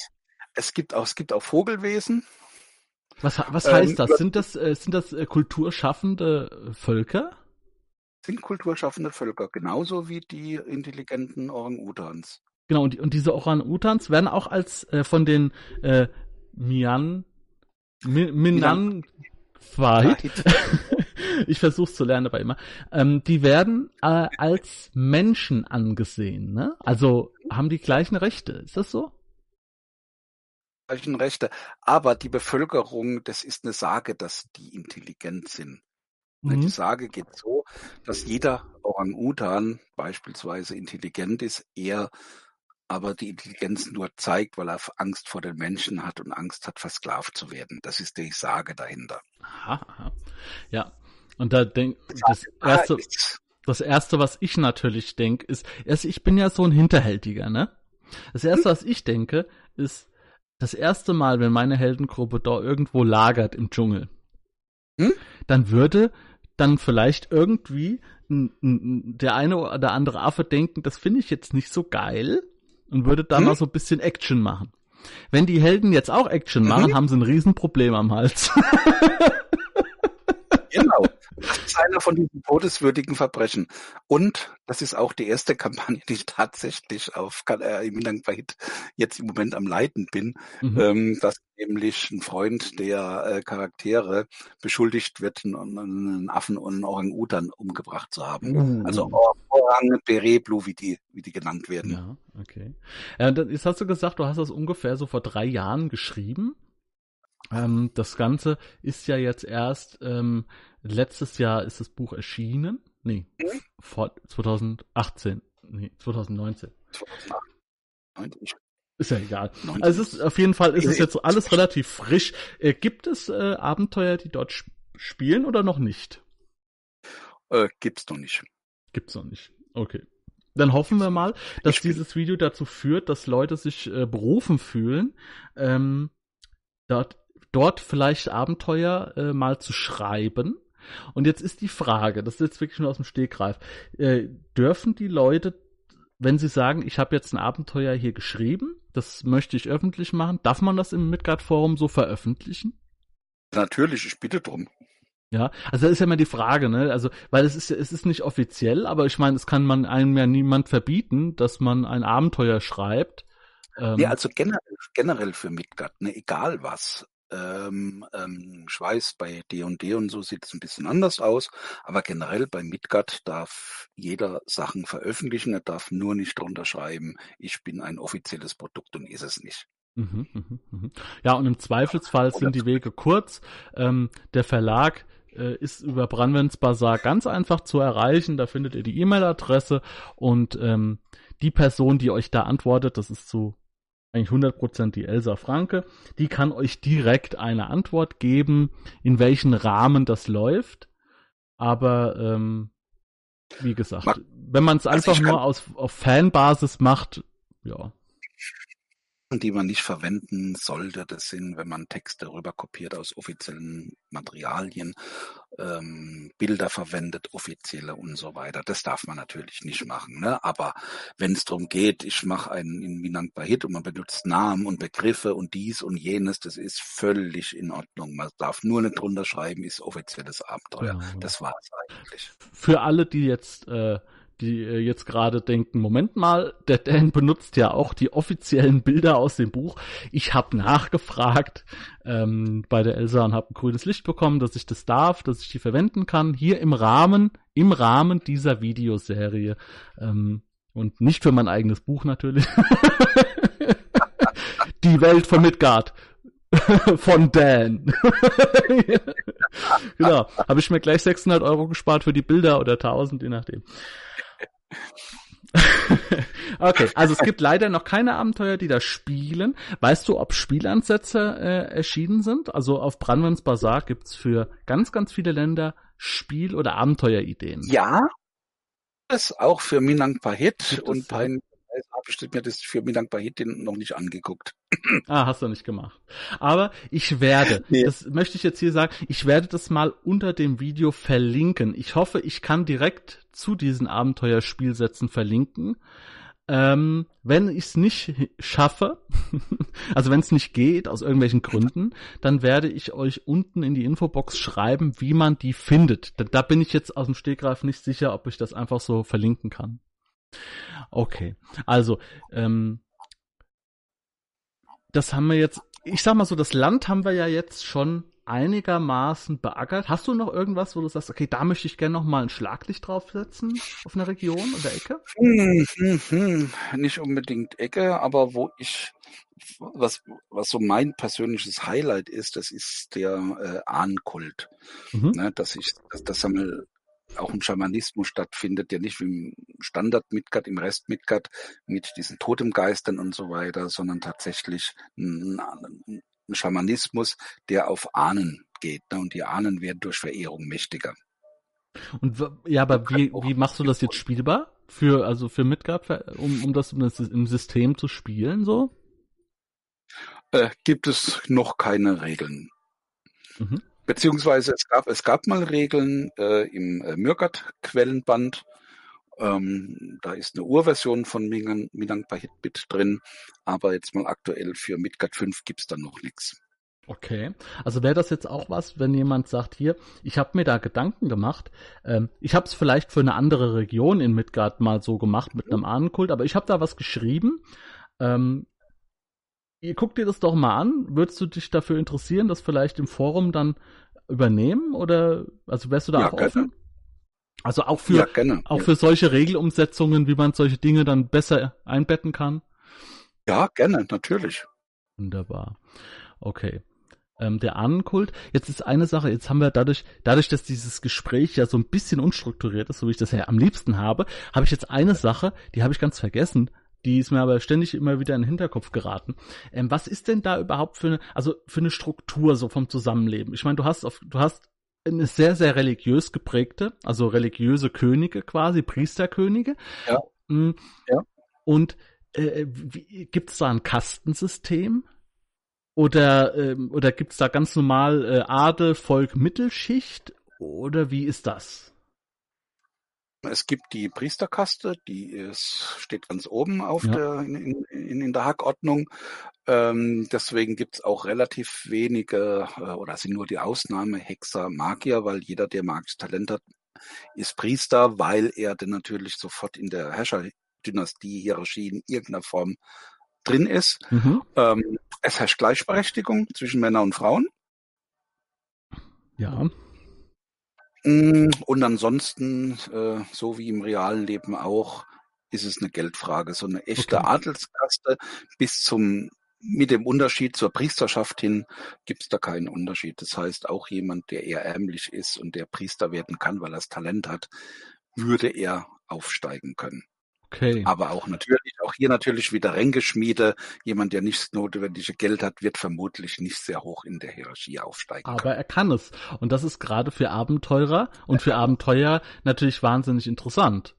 es gibt auch, es gibt auch Vogelwesen. Was, was heißt ähm, das? Sind das, äh, sind das äh, kulturschaffende Völker? Sind kulturschaffende Völker, genauso wie die intelligenten Orang-Utans. Genau, und, und diese Orang-Utans werden auch als äh, von den äh, Mian, Mi, Minangpahit, ich versuch's zu lernen, aber immer, ähm, die werden äh, als Menschen angesehen, ne? Also haben die gleichen Rechte, ist das so? Gleichen Rechte, aber die Bevölkerung, das ist eine Sage, dass die intelligent sind. Mhm. Die Sage geht so, dass jeder Orang-Utan beispielsweise intelligent ist, er aber die Intelligenz nur zeigt, weil er Angst vor den Menschen hat und Angst hat, versklavt zu werden. Das ist die Sage dahinter. Aha, aha. Ja, und da denke ich, das erste, das erste, was ich natürlich denke, ist, ich bin ja so ein Hinterhältiger, ne? Das erste, was ich denke, ist das erste Mal, wenn meine Heldengruppe da irgendwo lagert im Dschungel, hm? dann würde dann vielleicht irgendwie n, n, der eine oder andere Affe denken, das finde ich jetzt nicht so geil und würde da hm? mal so ein bisschen Action machen. Wenn die Helden jetzt auch Action machen, hm? haben sie ein Riesenproblem am Hals. Genau. Das ist einer von diesen todeswürdigen Verbrechen. Und das ist auch die erste Kampagne, die ich tatsächlich auf äh, Minangpahit jetzt im Moment am Leiten bin, mhm. ähm, dass nämlich ein Freund der äh, Charaktere beschuldigt wird, einen, einen Affen und einen Orang-Utan umgebracht zu haben. Mhm. Also Orang-Pereblu, wie die, wie die genannt werden. Ja, okay. Äh, jetzt hast du gesagt, du hast das ungefähr so vor drei Jahren geschrieben. Ähm, das Ganze ist ja jetzt erst, ähm, letztes Jahr ist das Buch erschienen. Nee, vor zwanzig achtzehn. Nee, zwanzig neunzehn. zwanzig neunzehn. Ist ja egal. neunzehn. Also es ist, auf jeden Fall ist es jetzt alles relativ frisch. Äh, gibt es äh, Abenteuer, die dort sp- spielen oder noch nicht? Äh, gibt's noch nicht. Gibt's noch nicht. Okay. Dann hoffen wir mal, dass ich dieses Video dazu führt, dass Leute sich äh, berufen fühlen, ähm, dort dort vielleicht Abenteuer äh, mal zu schreiben. Und jetzt ist die Frage, das ist jetzt wirklich nur aus dem Stegreif, äh, dürfen die Leute, wenn sie sagen, ich habe jetzt ein Abenteuer hier geschrieben, das möchte ich öffentlich machen, darf man das im Midgard-Forum so veröffentlichen? Natürlich, ich bitte drum. Ja, also das ist ja immer die Frage, ne? Also, weil es ist es ist nicht offiziell, aber ich meine, es kann man einem ja niemand verbieten, dass man ein Abenteuer schreibt. Ähm, nee, also generell, generell für Midgard, ne, egal was. Ähm, ähm, ich weiß, bei D und D und so sieht es ein bisschen anders aus, aber generell bei Midgard darf jeder Sachen veröffentlichen, er darf nur nicht drunter schreiben, ich bin ein offizielles Produkt und ist es nicht. Mhm, mhm, mhm. Ja, und im Zweifelsfall sind die Wege kurz. Ähm, der Verlag äh, ist über Branwens Bazar ganz einfach zu erreichen, da findet ihr die E-Mail-Adresse und ähm, die Person, die euch da antwortet, das ist zu eigentlich hundert Prozent die Elsa Franke, die kann euch direkt eine Antwort geben, in welchen Rahmen das läuft. Aber ähm, wie gesagt, man, wenn man es also einfach nur aus, auf Fanbasis macht, ja. Die man nicht verwenden sollte, das sind, wenn man Texte rüber kopiert aus offiziellen Materialien, ähm, Bilder verwendet, offizielle und so weiter. Das darf man natürlich nicht machen. Ne? Aber wenn es darum geht, ich mache einen in Minangpahit und man benutzt Namen und Begriffe und dies und jenes, das ist völlig in Ordnung. Man darf nur nicht drunter schreiben, ist offizielles Abenteuer. Genau. Das war es eigentlich. Für alle, die jetzt... Äh die jetzt gerade denken, Moment mal, der Dan benutzt ja auch die offiziellen Bilder aus dem Buch. Ich habe nachgefragt ähm, bei der Elsa und habe ein grünes Licht bekommen, dass ich das darf, dass ich die verwenden kann, hier im Rahmen, im Rahmen dieser Videoserie. Ähm, und nicht für mein eigenes Buch natürlich. Die Welt von Midgard. Von Dan. Genau. Habe ich mir gleich sechshundert Euro gespart für die Bilder oder tausend, je nachdem. Okay, also es gibt leider noch keine Abenteuer, die da spielen. Weißt du, ob Spielansätze äh, erschienen sind? Also auf Branwens Bazar gibt's für ganz, ganz viele Länder Spiel- oder Abenteuerideen. Ja, es auch für Minangpahit und Pein. Habe ich mir das für Minangpahit noch nicht angeguckt. Ah, hast du nicht gemacht. Aber ich werde, nee. Das möchte ich jetzt hier sagen, ich werde das mal unter dem Video verlinken. Ich hoffe, ich kann direkt zu diesen Abenteuerspielsätzen verlinken. Ähm, wenn ich es nicht schaffe, also wenn es nicht geht, aus irgendwelchen Gründen, dann werde ich euch unten in die Infobox schreiben, wie man die findet. Da, da bin ich jetzt aus dem Stegreif nicht sicher, ob ich das einfach so verlinken kann. Okay, also ähm, das haben wir jetzt, ich sag mal so, das Land haben wir ja jetzt schon einigermaßen beackert. Hast du noch irgendwas, wo du sagst, okay, da möchte ich gerne nochmal ein Schlaglicht draufsetzen auf einer Region oder Ecke? Hm, hm, hm. Nicht unbedingt Ecke, aber wo ich, was, was so mein persönliches Highlight ist, das ist der äh, Ahnenkult. Mhm. Ne, dass ich, das, das haben wir auch im Schamanismus stattfindet, der nicht wie im Standard-Midgard, im Rest-Midgard mit diesen Totemgeistern und so weiter, sondern tatsächlich ein, ein Schamanismus, der auf Ahnen geht. Ne? Und die Ahnen werden durch Verehrung mächtiger. Und ja, aber wie, wie machst du das jetzt spielbar? Für, also für Midgard, um, um das im System zu spielen, so? Äh, gibt es noch keine Regeln. Mhm. Beziehungsweise es gab, es gab mal Regeln äh, im äh, Myrkgard-Quellenband. Ähm, da ist eine Urversion von Minang, Minangpahit mit drin. Aber jetzt mal aktuell für Midgard fünf gibt es dann noch nichts. Okay, also wäre das jetzt auch was, wenn jemand sagt, hier, ich habe mir da Gedanken gemacht. Ähm, ich habe es vielleicht für eine andere Region in Midgard mal so gemacht mit einem Ahnenkult. Aber ich habe da was geschrieben. Ähm, Ihr guckt dir das doch mal an. Würdest du dich dafür interessieren, das vielleicht im Forum dann übernehmen? Oder also wärst du da ja, auch gerne. Offen? Also auch für ja, auch ja. für solche Regelumsetzungen, wie man solche Dinge dann besser einbetten kann? Ja, gerne, natürlich. Wunderbar. Okay. Ähm, der Ahnenkult. Jetzt ist eine Sache, jetzt haben wir dadurch, dadurch, dass dieses Gespräch ja so ein bisschen unstrukturiert ist, so wie ich das ja am liebsten habe, habe ich jetzt eine Sache, die habe ich ganz vergessen. Die ist mir aber ständig immer wieder in den Hinterkopf geraten. Ähm, was ist denn da überhaupt für eine, also für eine Struktur so vom Zusammenleben? Ich meine, du hast auf, du hast eine sehr, sehr religiös geprägte, also religiöse Könige quasi, Priesterkönige. Ja. Mhm. Ja. Und äh, gibt es da ein Kastensystem? Oder, äh, oder gibt es da ganz normal äh, Adel, Volk, Mittelschicht? Oder wie ist das? Es gibt die Priesterkaste, die ist, steht ganz oben auf ja. der, in, in, in der Hackordnung. Ähm, deswegen gibt es auch relativ wenige, äh, oder sind nur die Ausnahme, Hexer, Magier, weil jeder, der magisches Talent hat, ist Priester, weil er dann natürlich sofort in der Herrscherdynastie, Hierarchie in irgendeiner Form drin ist. Mhm. Ähm, es herrscht Gleichberechtigung zwischen Männern und Frauen. Ja. Und ansonsten, äh, so wie im realen Leben auch, ist es eine Geldfrage. So eine echte okay. Adelskaste bis zum, mit dem Unterschied zur Priesterschaft hin, gibt es da keinen Unterschied. Das heißt, auch jemand, der eher ärmlich ist und der Priester werden kann, weil er das Talent hat, würde er aufsteigen können. Okay. Aber auch natürlich, auch hier natürlich wieder Ränkeschmiede. Jemand, der nicht das notwendige Geld hat, wird vermutlich nicht sehr hoch in der Hierarchie aufsteigen können. Aber er kann es. Und das ist gerade für Abenteurer und für Abenteuer natürlich wahnsinnig interessant,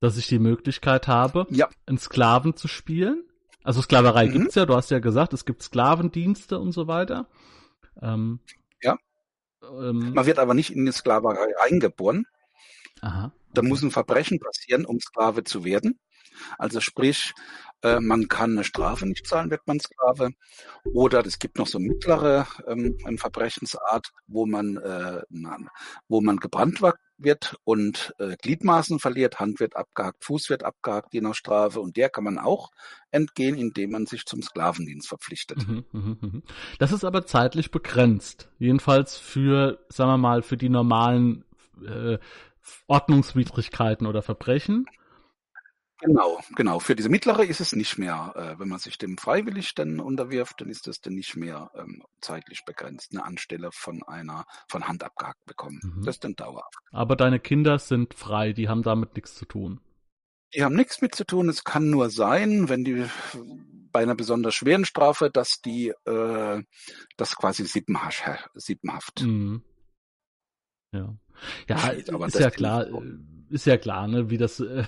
dass ich die Möglichkeit habe, ja. einen Sklaven zu spielen. Also Sklaverei mhm. gibt's ja. Du hast ja gesagt, es gibt Sklavendienste und so weiter. Ähm, ja. Ähm, Man wird aber nicht in die Sklaverei eingeboren. Aha. Da muss ein Verbrechen passieren, um Sklave zu werden. Also sprich, äh, man kann eine Strafe nicht zahlen, wird man Sklave. Oder es gibt noch so mittlere ähm, Verbrechensart, wo man, äh, man, wo man gebrannt wird und äh, Gliedmaßen verliert, Hand wird abgehackt, Fuß wird abgehackt, je nach Strafe. Und der kann man auch entgehen, indem man sich zum Sklavendienst verpflichtet. Das ist aber zeitlich begrenzt. Jedenfalls für, sagen wir mal, für die normalen äh, Ordnungswidrigkeiten oder Verbrechen. Genau, genau. Für diese mittlere ist es nicht mehr, äh, wenn man sich dem freiwillig dann unterwirft, dann ist das dann nicht mehr ähm, zeitlich begrenzt, ne, anstelle von einer von Hand abgehackt bekommen. Mhm. Das ist dann dauerhaft. Aber deine Kinder sind frei, die haben damit nichts zu tun. Die haben nichts mit zu tun. Es kann nur sein, wenn die bei einer besonders schweren Strafe, dass die äh, das quasi sippenhaft. Mhm. Ja. Ja, aber ist ja klar, ist ja klar, ne, wie das, äh,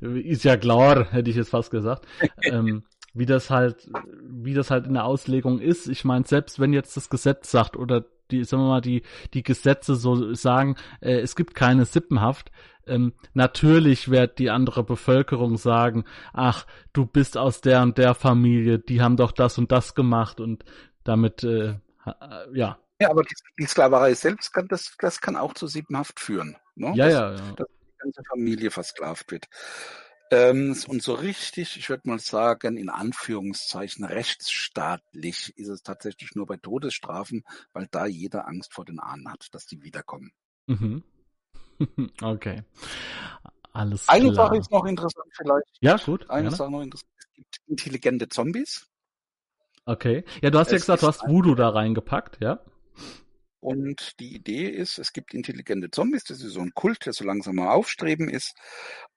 ist ja klar, hätte ich jetzt fast gesagt, ähm, wie das halt, wie das halt in der Auslegung ist. Ich meine, selbst wenn jetzt das Gesetz sagt oder die, sagen wir mal, die, die Gesetze so sagen, äh, es gibt keine Sippenhaft. Ähm, natürlich wird die andere Bevölkerung sagen, ach, du bist aus der und der Familie, die haben doch das und das gemacht und damit, äh, ja. Ja, aber die, die Sklaverei selbst, kann, das, das kann auch zu Sippenhaft führen. Ne? Ja, dass, ja, ja. Dass die ganze Familie versklavt wird. Ähm, und so richtig, ich würde mal sagen, in Anführungszeichen rechtsstaatlich ist es tatsächlich nur bei Todesstrafen, weil da jeder Angst vor den Ahnen hat, dass die wiederkommen. Mhm. Okay, alles klar. Eine Sache ist noch interessant vielleicht. Ja, gut. Eine gerne. Sache noch interessant. Es gibt intelligente Zombies. Okay. Ja, du hast es ja gesagt, du hast Voodoo da reingepackt, ja? Und die Idee ist, es gibt intelligente Zombies, das ist so ein Kult, der so langsam mal aufstreben ist,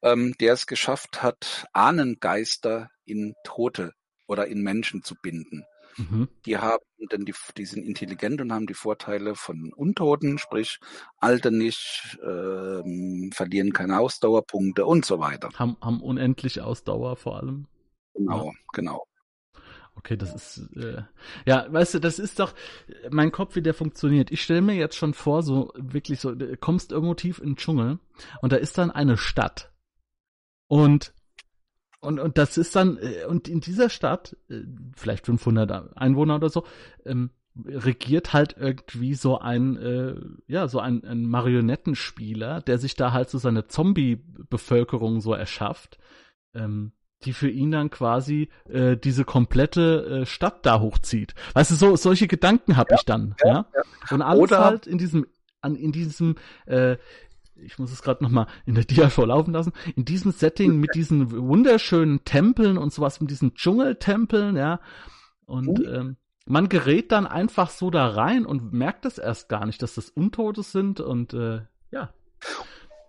ähm, der es geschafft hat, Ahnengeister in Tote oder in Menschen zu binden. Mhm. Die haben denn die, die sind intelligent und haben die Vorteile von Untoten, sprich altern nicht, ähm, verlieren keine Ausdauerpunkte und so weiter. Haben, haben unendlich Ausdauer vor allem. Genau, ja. genau. Okay, das ist, äh, ja, weißt du, das ist doch, mein Kopf, wie der funktioniert. Ich stelle mir jetzt schon vor, so wirklich so, du kommst irgendwo tief in den Dschungel und da ist dann eine Stadt und, und, und das ist dann, und in dieser Stadt, vielleicht fünfhundert Einwohner oder so, ähm, regiert halt irgendwie so ein, äh, ja, so ein, ein Marionettenspieler, der sich da halt so seine Zombie-Bevölkerung so erschafft, ähm, die für ihn dann quasi äh, diese komplette äh, Stadt da hochzieht. Weißt du, so solche Gedanken habe ja, ich dann. Ja, ja? Ja. Und alles Oder halt in diesem, an, in diesem, äh, ich muss es gerade nochmal in der D I V laufen lassen, in diesem Setting mit diesen wunderschönen Tempeln und sowas, mit diesen Dschungeltempeln, ja. Und mhm. ähm, man gerät dann einfach so da rein und merkt das erst gar nicht, dass das Untote sind und äh, ja.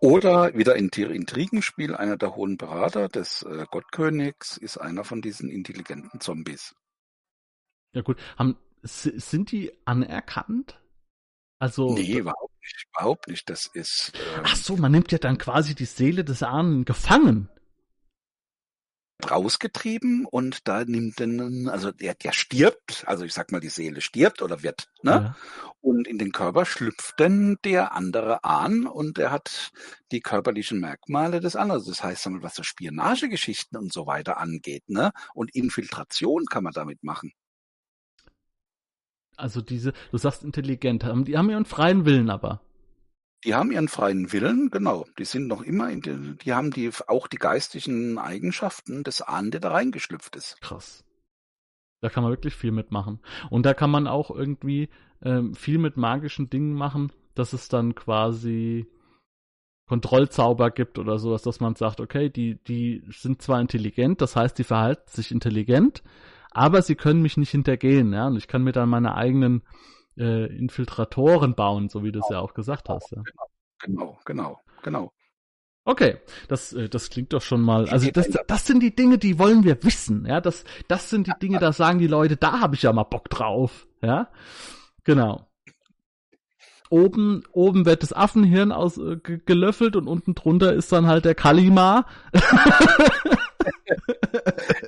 Oder wieder in Intrigenspiel, einer der hohen Berater des äh, Gottkönigs ist einer von diesen intelligenten Zombies. Ja gut, haben, sind die anerkannt? Also, nee, überhaupt nicht, überhaupt nicht. Das ist, ähm, ach so, man nimmt ja dann quasi die Seele des Ahnen gefangen. Rausgetrieben und da nimmt dann, also der, der stirbt, also ich sag mal, die Seele stirbt oder wird, ne? Ja. Und in den Körper schlüpft dann der andere an und er hat die körperlichen Merkmale des anderen. Das heißt, was so Spionagegeschichten und so weiter angeht, ne? Und Infiltration kann man damit machen. Also diese, du sagst intelligent, die haben ihren freien Willen aber. Die haben ihren freien Willen, genau. Die sind noch immer, in den, die haben die auch die geistigen Eigenschaften des Ahnen, der da reingeschlüpft ist. Krass. Da kann man wirklich viel mitmachen. Und da kann man auch irgendwie ähm, viel mit magischen Dingen machen, dass es dann quasi Kontrollzauber gibt oder sowas, dass man sagt, okay, die, die sind zwar intelligent, das heißt, die verhalten sich intelligent, aber sie können mich nicht hintergehen, ja. Und ich kann mir dann meine eigenen Äh, Infiltratoren bauen, so wie du es genau, ja auch gesagt genau, hast. Ja. Genau, genau, genau. Okay, das, äh, das klingt doch schon mal, also das, das sind die Dinge, die wollen wir wissen, ja, das, das sind die Dinge, da sagen die Leute, da habe ich ja mal Bock drauf, ja, genau. Oben, oben wird das Affenhirn aus, äh, gelöffelt und unten drunter ist dann halt der Kalima.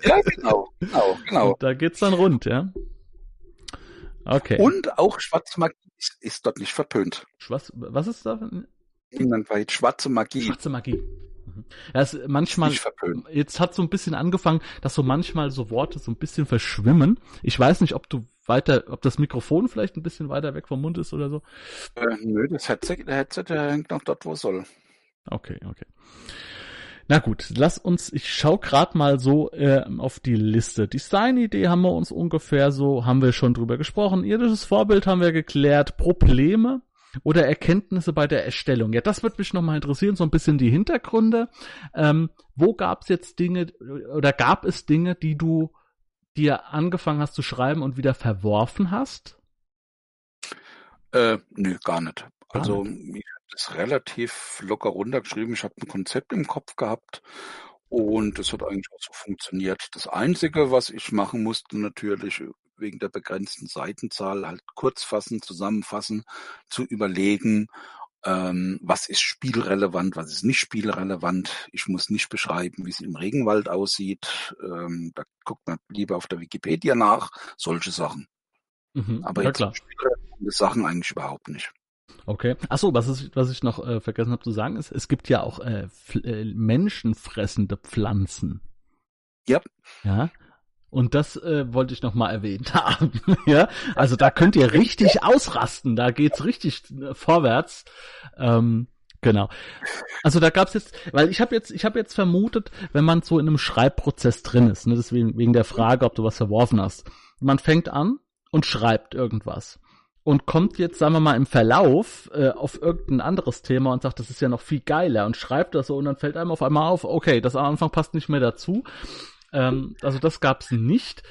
Ja, genau, genau, genau. Und da geht's dann rund, ja. Okay. Und auch schwarze Magie ist, ist dort nicht verpönt. Schwarz, was ist da? Minangpahit, schwarze Magie. Schwarze Magie. Das ist manchmal, nicht verpönt. Jetzt hat so ein bisschen angefangen, dass so manchmal so Worte so ein bisschen verschwimmen. Ich weiß nicht, ob du weiter, ob das Mikrofon vielleicht ein bisschen weiter weg vom Mund ist oder so. Äh, nö, das Headset, der Headset der hängt noch dort, wo es soll. Okay, okay. Na gut, lass uns, ich schau gerade mal so äh, auf die Liste. Designidee haben wir uns ungefähr so, haben wir schon drüber gesprochen. Irdisches Vorbild haben wir geklärt. Probleme oder Erkenntnisse bei der Erstellung. Ja, das würde mich nochmal interessieren, so ein bisschen die Hintergründe. Ähm, wo gab es jetzt Dinge oder gab es Dinge, die du dir angefangen hast zu schreiben und wieder verworfen hast? Äh, nö, gar nicht. Gar also nicht. Ist relativ locker runtergeschrieben. Ich habe ein Konzept im Kopf gehabt und es hat eigentlich auch so funktioniert. Das Einzige, was ich machen musste, natürlich wegen der begrenzten Seitenzahl, halt kurz fassen, zusammenfassen, zu überlegen Ähm, was ist spielrelevant, was ist nicht spielrelevant. Ich muss nicht beschreiben, wie es im Regenwald aussieht. Ähm, da guckt man lieber auf der Wikipedia nach, solche Sachen. Mhm, aber ja, jetzt klar. Spielrelevante Sachen eigentlich überhaupt nicht. Okay. Achso, was ist, was ich noch äh, vergessen habe zu sagen, ist, es gibt ja auch äh, f- äh, menschenfressende Pflanzen. Ja. Ja. Und das äh, wollte ich nochmal erwähnt haben. Ja? Also da könnt ihr richtig ausrasten, da geht's richtig vorwärts. Ähm, genau. Also da gab's jetzt, weil ich habe jetzt, ich habe jetzt vermutet, wenn man so in einem Schreibprozess drin ist, ne, deswegen wegen der Frage, ob du was verworfen hast. Man fängt an und schreibt irgendwas und kommt jetzt, sagen wir mal, im Verlauf äh, auf irgendein anderes Thema und sagt, das ist ja noch viel geiler und schreibt das so und dann fällt einem auf einmal auf, okay, das am Anfang passt nicht mehr dazu. Also das gab's nicht.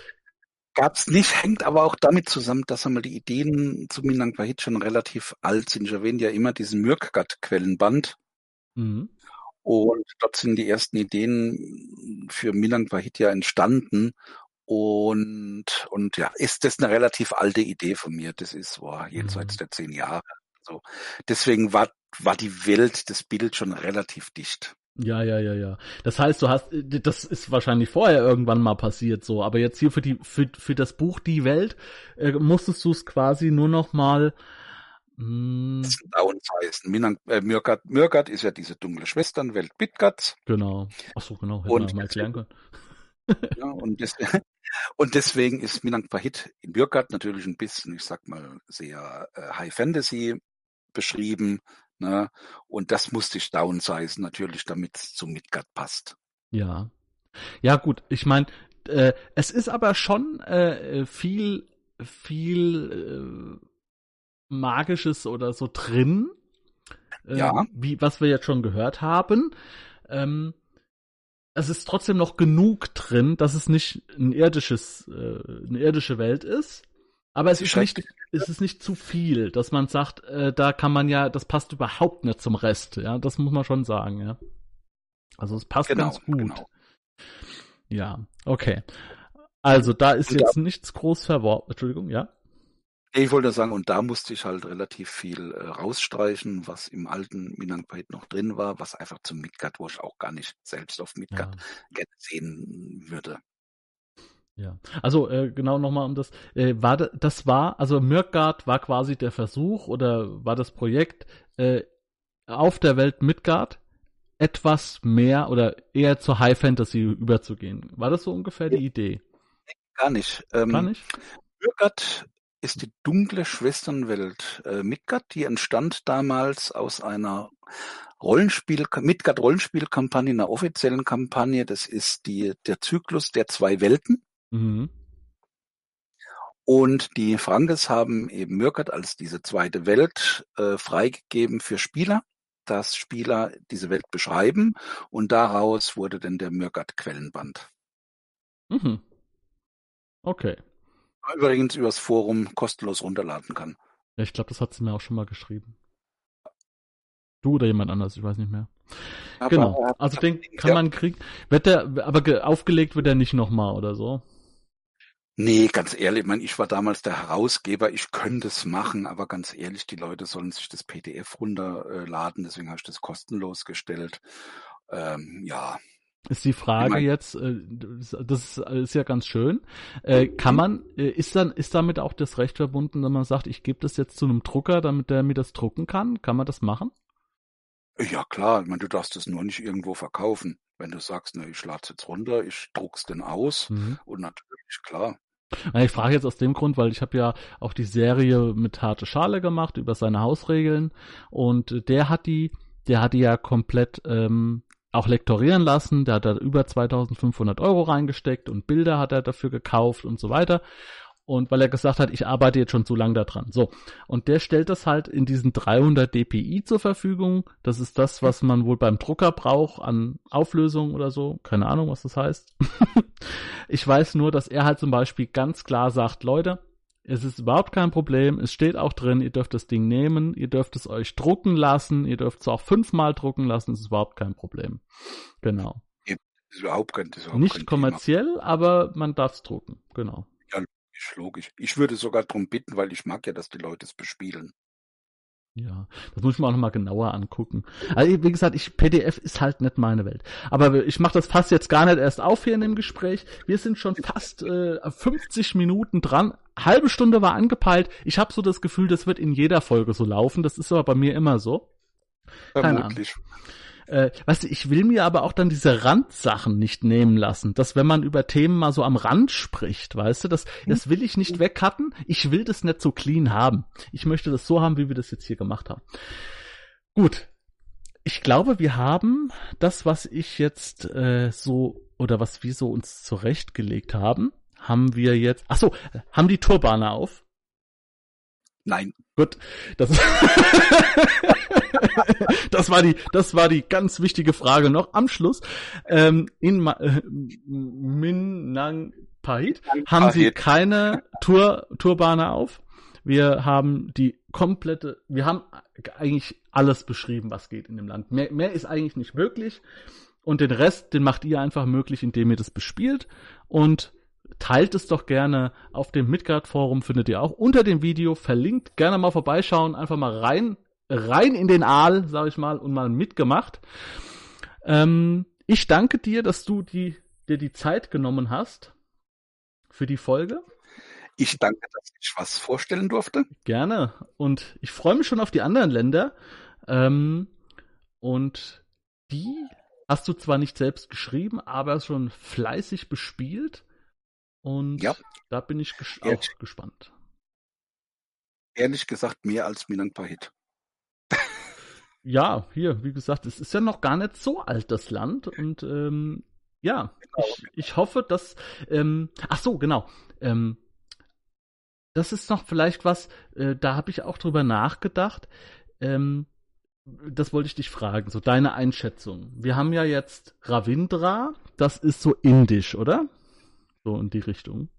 Gab's nicht, hängt aber auch damit zusammen, dass einmal die Ideen zu Minangpahit schon relativ alt sind. Ich erwähne ja immer diesen Myrkgard-Quellenband. Mhm. Und dort sind die ersten Ideen für Minangpahit ja entstanden. Und und ja, ist das eine relativ alte Idee von mir. Das ist boah, jenseits mhm. der zehn Jahre. So. Deswegen war war die Welt, das Bild schon relativ dicht. Ja, ja, ja, ja. Das heißt, du hast, das ist wahrscheinlich vorher irgendwann mal passiert, so. Aber jetzt hier für die, für, für das Buch Die Welt äh, musstest du es quasi nur noch mal. Mh, das heißen. Minang, äh, Myrkgard, Myrkgard ist ja diese dunkle Schwesternwelt Midgards. Genau. Ach so, genau. Hätte man mal erklären können. Ja, und, des, und deswegen ist Minangpahit in Myrkgard natürlich ein bisschen, ich sag mal, sehr äh, High Fantasy beschrieben. Ne? Und das musste ich downsizen, natürlich, damit es zu Midgard passt. Ja, ja gut. Ich meine, äh, es ist aber schon äh, viel, viel äh, Magisches oder so drin, äh, ja. wie, was wir jetzt schon gehört haben. Ähm, es ist trotzdem noch genug drin, dass es nicht ein irdisches, äh, eine irdische Welt ist. Aber es ist nicht, es ist nicht zu viel, dass man sagt, äh, da kann man ja, das passt überhaupt nicht zum Rest, ja, das muss man schon sagen, ja. Also es passt genau, ganz gut. Genau. Ja, okay. Also da ist und jetzt da, nichts groß verworfen. Entschuldigung, ja. Ich wollte sagen, und da musste ich halt relativ viel äh, rausstreichen, was im alten Minangpahit noch drin war, was einfach zum Midgard, wo ich auch gar nicht selbst auf Midgard ja. sehen würde. Ja, also äh, genau nochmal um das, äh, war das, das war, also Myrkgard war quasi der Versuch oder war das Projekt, äh, auf der Welt Midgard etwas mehr oder eher zur High Fantasy überzugehen. War das so ungefähr die Idee? Gar nicht. Ähm, Gar nicht? Myrkgard ist die dunkle Schwesternwelt äh, Midgard, die entstand damals aus einer Rollenspiel, Midgard-Rollenspielkampagne, einer offiziellen Kampagne. Das ist die, der Zyklus der zwei Welten. Mhm. Und die Frankes haben eben Myrkgard als diese zweite Welt äh, freigegeben für Spieler, dass Spieler diese Welt beschreiben und daraus wurde dann der Myrkgard-Quellenband. Mhm. Okay. Übrigens übers Forum kostenlos runterladen kann. Ja, ich glaube, das hat sie mir auch schon mal geschrieben. Du oder jemand anders, ich weiß nicht mehr. Aber genau, also den kann ja. man kriegen. Wird der, aber aufgelegt wird er nicht nochmal oder so? Nee, ganz ehrlich, ich meine, ich war damals der Herausgeber, ich könnte es machen, aber ganz ehrlich, die Leute sollen sich das P D F runterladen, deswegen habe ich das kostenlos gestellt. Ähm, ja. Ist die Frage ich mein, jetzt, das ist ja ganz schön, kann man, ist dann, ist damit auch das Recht verbunden, wenn man sagt, ich gebe das jetzt zu einem Drucker, damit der mir das drucken kann? Kann man das machen? Ja klar, ich meine, du darfst es nur nicht irgendwo verkaufen. Wenn du sagst, ne, ich lade es jetzt runter, ich druck's denn aus mhm. und natürlich, klar. Ich frage jetzt aus dem Grund, weil ich habe ja auch die Serie mit Harte Schale gemacht über seine Hausregeln und der hat die, der hat die ja komplett ähm, auch lektorieren lassen, der hat da über zweitausendfünfhundert Euro reingesteckt und Bilder hat er dafür gekauft und so weiter. Und weil er gesagt hat, ich arbeite jetzt schon zu lang da dran. So. Und der stellt das halt in diesen dreihundert D P I zur Verfügung. Das ist das, was man wohl beim Drucker braucht an Auflösung oder so. Keine Ahnung, was das heißt. Ich weiß nur, dass er halt zum Beispiel ganz klar sagt, Leute, es ist überhaupt kein Problem. Es steht auch drin, ihr dürft das Ding nehmen. Ihr dürft es euch drucken lassen. Ihr dürft es auch fünfmal drucken lassen. Es ist überhaupt kein Problem. Genau. Das ist überhaupt kein, das ist überhaupt nicht kommerziell, aber man darf es drucken. Genau. Logisch. Ich würde sogar darum bitten, weil ich mag ja, dass die Leute es bespielen. Ja, das muss ich mir auch nochmal genauer angucken. Also wie gesagt, ich, P D F ist halt nicht meine Welt. Aber ich mache das fast jetzt gar nicht erst auf hier in dem Gespräch. Wir sind schon fast äh, fünfzig Minuten dran. Halbe Stunde war angepeilt. Ich habe so das Gefühl, das wird in jeder Folge so laufen. Das ist aber bei mir immer so. Keine Ahnung. Äh, weißt du, ich will mir aber auch dann diese Randsachen nicht nehmen lassen, dass wenn man über Themen mal so am Rand spricht, weißt du, das, das will ich nicht wegcutten, ich will das nicht so clean haben. Ich möchte das so haben, wie wir das jetzt hier gemacht haben. Gut, ich glaube, wir haben das, was ich jetzt äh, so, oder was wir so uns zurechtgelegt haben, haben wir jetzt, ach so, haben die Turbane auf? Nein. Gut, das, das war die, das war die ganz wichtige Frage noch am Schluss. Ähm, in Ma- äh, Minangpahit haben sie keine Tur- Turbane auf. Wir haben die komplette, wir haben eigentlich alles beschrieben, was geht in dem Land. Mehr, mehr ist eigentlich nicht möglich. Und den Rest, den macht ihr einfach möglich, indem ihr das bespielt. Und teilt es doch gerne auf dem Midgard-Forum, findet ihr auch unter dem Video, verlinkt, gerne mal vorbeischauen, einfach mal rein rein in den Aal, sag ich mal, und mal mitgemacht. Ähm, ich danke dir, dass du die, dir die Zeit genommen hast für die Folge. Ich danke, dass ich was vorstellen durfte. Gerne, und ich freue mich schon auf die anderen Länder. Ähm, und die hast du zwar nicht selbst geschrieben, aber schon fleißig bespielt. Und ja, da bin ich ges- auch ehrlich, gespannt. Ehrlich gesagt, mehr als Minangpahit. Ja, hier, wie gesagt, es ist ja noch gar nicht so alt, das Land. Und ähm, ja, genau. ich, ich hoffe, dass... Ähm, ach so, genau. Ähm, das ist noch vielleicht was, äh, da habe ich auch drüber nachgedacht. Ähm, das wollte ich dich fragen, so deine Einschätzung. Wir haben ja jetzt Ravindra, das ist so indisch, oder? So in die Richtung.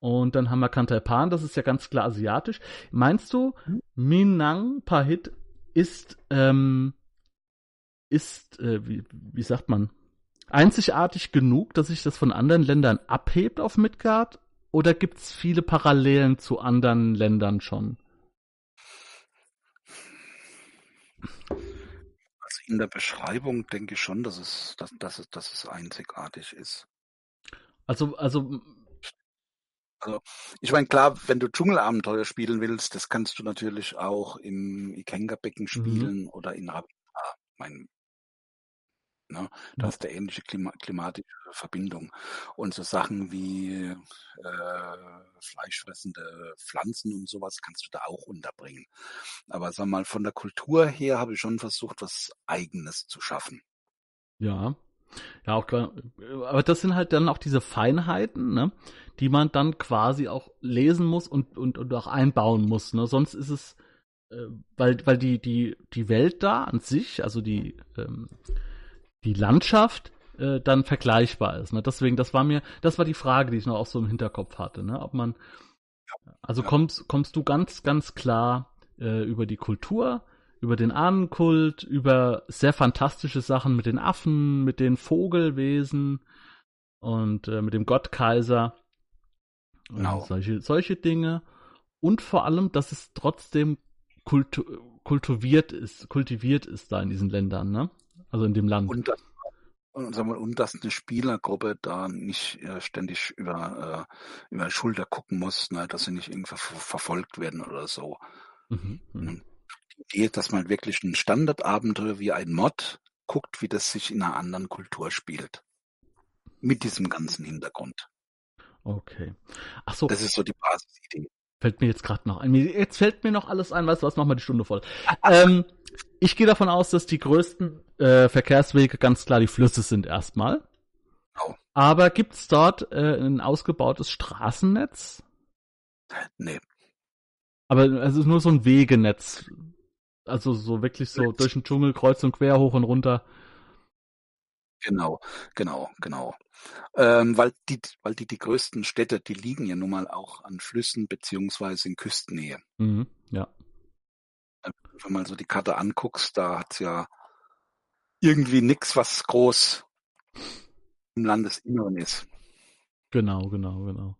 Und dann haben wir Kan Thai Pan, das ist ja ganz klar asiatisch. Meinst du, Minangpahit ist, ähm, ist, äh, wie, wie sagt man, einzigartig genug, dass sich das von anderen Ländern abhebt auf Midgard? Oder gibt es viele Parallelen zu anderen Ländern schon? Also in der Beschreibung denke ich schon, dass es, dass, dass es, dass es einzigartig ist. Also, also, also, ich meine, klar, wenn du Dschungelabenteuer spielen willst, das kannst du natürlich auch im Ikenga Becken spielen mhm. oder in Rabat. Mein, ne, da mhm. ist der ähnliche Klima- klimatische Verbindung. Und so Sachen wie äh, fleischfressende Pflanzen und sowas kannst du da auch unterbringen. Aber sag mal, von der Kultur her habe ich schon versucht, was Eigenes zu schaffen. Ja. Ja, auch klar. Aber das sind halt dann auch diese Feinheiten, ne, die man dann quasi auch lesen muss und, und, und auch einbauen muss. Ne? Sonst ist es, äh, weil, weil die, die, die Welt da an sich, also die, ähm, die Landschaft, äh, dann vergleichbar ist. Ne? Deswegen, das war mir, das war die Frage, die ich noch auch so im Hinterkopf hatte. Ne? Ob man, also kommst, kommst du ganz, ganz klar äh, über die Kultur, über den Ahnenkult, über sehr fantastische Sachen mit den Affen, mit den Vogelwesen und äh, mit dem Gottkaiser. Genau. Solche, solche Dinge. Und vor allem, dass es trotzdem kultu- kultiviert ist, kultiviert ist da in diesen Ländern, ne? Also in dem Land. Und, und, sagen wir, und dass eine Spielergruppe da nicht äh, ständig über, äh, über die Schulter gucken muss, ne? Dass sie nicht irgendwie ver- verfolgt werden oder so. Mhm. Mhm. Idee, dass man wirklich ein Standardabenteuer wie ein Mod guckt, wie das sich in einer anderen Kultur spielt. Mit diesem ganzen Hintergrund. Okay. Ach so. Das ist so die Basisidee. Fällt mir jetzt gerade noch ein. Jetzt fällt mir noch alles ein. Weißt du was? Mach mal die Stunde voll. Ähm, ich gehe davon aus, dass die größten äh, Verkehrswege ganz klar die Flüsse sind erstmal. Oh. Aber gibt es dort äh, ein ausgebautes Straßennetz? Nee. Aber es ist nur so ein Wegenetz. Also so wirklich so durch den Dschungel, kreuz und quer, hoch und runter. Genau, genau, genau. Ähm, weil die, weil die, die größten Städte, die liegen ja nun mal auch an Flüssen beziehungsweise in Küstennähe. Mhm, ja. Wenn du mal so die Karte anguckst, da hat's ja irgendwie nichts, was groß im Landesinneren ist. Genau, genau, genau.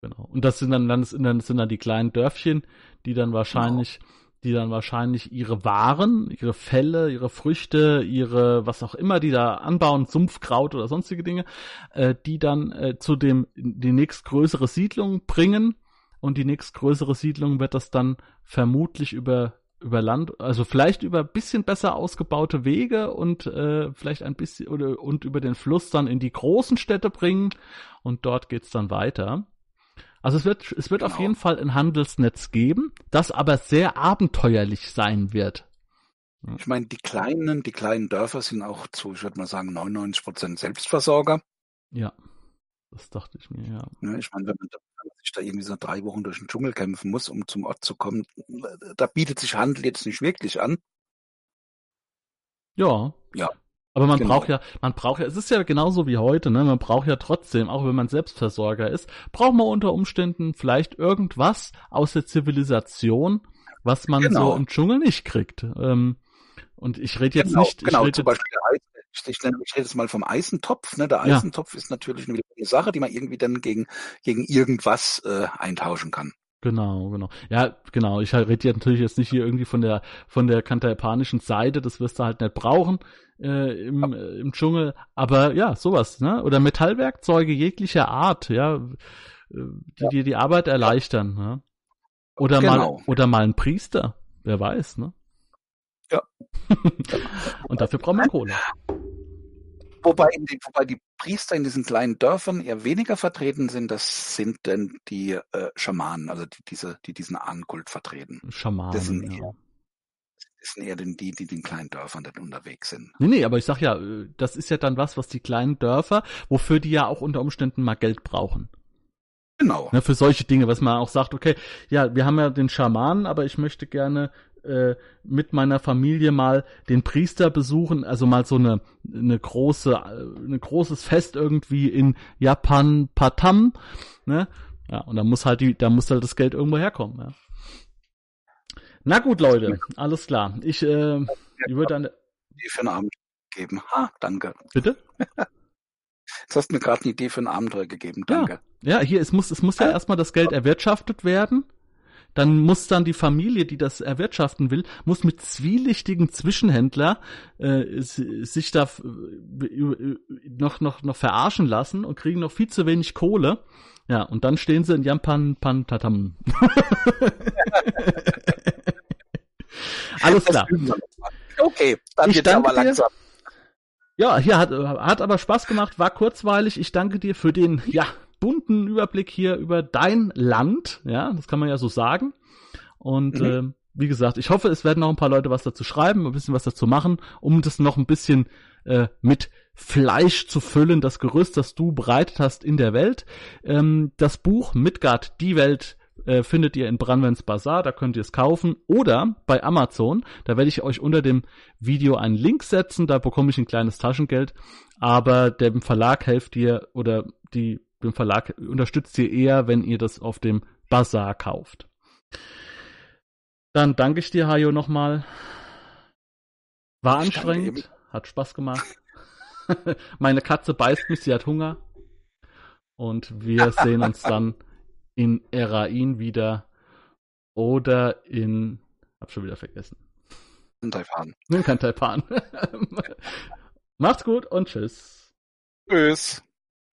Genau. Und das sind dann Landesinnern, das sind dann die kleinen Dörfchen, die dann wahrscheinlich... Genau. die dann wahrscheinlich ihre Waren, ihre Felle, ihre Früchte, ihre, was auch immer die da anbauen, Sumpfkraut oder sonstige Dinge, äh, die dann äh, zu dem, die nächstgrößere Siedlung bringen, und die nächstgrößere Siedlung wird das dann vermutlich über über Land, also vielleicht über ein bisschen besser ausgebaute Wege und äh, vielleicht ein bisschen oder und über den Fluss dann in die großen Städte bringen, und dort geht's dann weiter. Also es wird es wird genau. auf jeden Fall ein Handelsnetz geben, das aber sehr abenteuerlich sein wird. Ich meine, die kleinen die kleinen Dörfer sind auch zu, ich würde mal sagen, neunundneunzig Prozent Selbstversorger. Ja, das dachte ich mir, ja. Ich meine, wenn man sich da irgendwie so drei Wochen durch den Dschungel kämpfen muss, um zum Ort zu kommen, da bietet sich Handel jetzt nicht wirklich an. Ja. Ja. Aber man genau. braucht ja, man braucht ja, es ist ja genauso wie heute, ne? Man braucht ja trotzdem, auch wenn man Selbstversorger ist, braucht man unter Umständen vielleicht irgendwas aus der Zivilisation, was man genau. so im Dschungel nicht kriegt. Ähm, und ich rede jetzt genau, nicht. Genau, ich rede zum Beispiel der Eisen, ich, ich, ich rede jetzt mal vom Eisentopf, ne? Der Eisentopf ja. ist natürlich eine Sache, die man irgendwie dann gegen, gegen irgendwas äh, eintauschen kann. Genau, genau. Ja, genau. Ich rede jetzt natürlich jetzt nicht hier irgendwie von der von der kantaipanischen Seite, das wirst du halt nicht brauchen äh, im, äh, im Dschungel. Aber ja, sowas, ne? Oder Metallwerkzeuge jeglicher Art, ja, die dir die Arbeit erleichtern, ne? Oder genau. mal oder mal ein Priester, wer weiß, ne? Ja. Und dafür braucht man Kohle. Wobei, in den, wobei die Priester in diesen kleinen Dörfern eher weniger vertreten sind, das sind denn die äh, Schamanen, also die, diese, die diesen Ahnenkult vertreten. Schamanen, das sind eher, ja. Das sind eher denn die, die in den kleinen Dörfern dann unterwegs sind. Nee, nee, aber ich sag ja, das ist ja dann was, was die kleinen Dörfer, wofür die ja auch unter Umständen mal Geld brauchen. Genau. Ne, für solche Dinge, was man auch sagt, okay, ja, wir haben ja den Schamanen, aber ich möchte gerne mit meiner Familie mal den Priester besuchen, also mal so eine eine große ein großes Fest irgendwie in Yapanapatam, ne? Ja, und da muss halt die da muss halt das Geld irgendwo herkommen, ja. Na gut, Leute, alles klar. Ich äh ich würde dann für einen Abend geben. Ha, danke. Bitte? Jetzt hast du mir gerade eine Idee für einen Abenteuer gegeben, danke. Ja, ja, hier es muss es muss ja erstmal das Geld erwirtschaftet werden. Dann muss dann die Familie, die das erwirtschaften will, muss mit zwielichtigen Zwischenhändler äh, sich da noch noch noch verarschen lassen und kriegen noch viel zu wenig Kohle. Ja, und dann stehen sie in Yapanapatam. Alles klar. Okay, dann ich danke aber langsam. Dir. Ja, hier hat hat aber Spaß gemacht, war kurzweilig. Ich danke dir für den ja bunten Überblick hier über dein Land, ja, das kann man ja so sagen. Und mhm. äh, wie gesagt, ich hoffe, es werden noch ein paar Leute was dazu schreiben, ein bisschen was dazu machen, um das noch ein bisschen äh, mit Fleisch zu füllen, das Gerüst, das du bereitet hast in der Welt. Ähm, das Buch Midgard, die Welt, äh, findet ihr in Branwens Bazar, da könnt ihr es kaufen, oder bei Amazon, da werde ich euch unter dem Video einen Link setzen, da bekomme ich ein kleines Taschengeld, aber dem Verlag helft ihr, oder die dem Verlag unterstützt ihr eher, wenn ihr das auf dem Bazar kauft. Dann danke ich dir, Hajo, nochmal. War ich anstrengend, hat Spaß gemacht. Meine Katze beißt mich, sie hat Hunger. Und wir sehen uns dann in Erain wieder oder in, hab schon wieder vergessen. In Taipan. In Kan Thai Pan. Macht's gut und tschüss. Tschüss.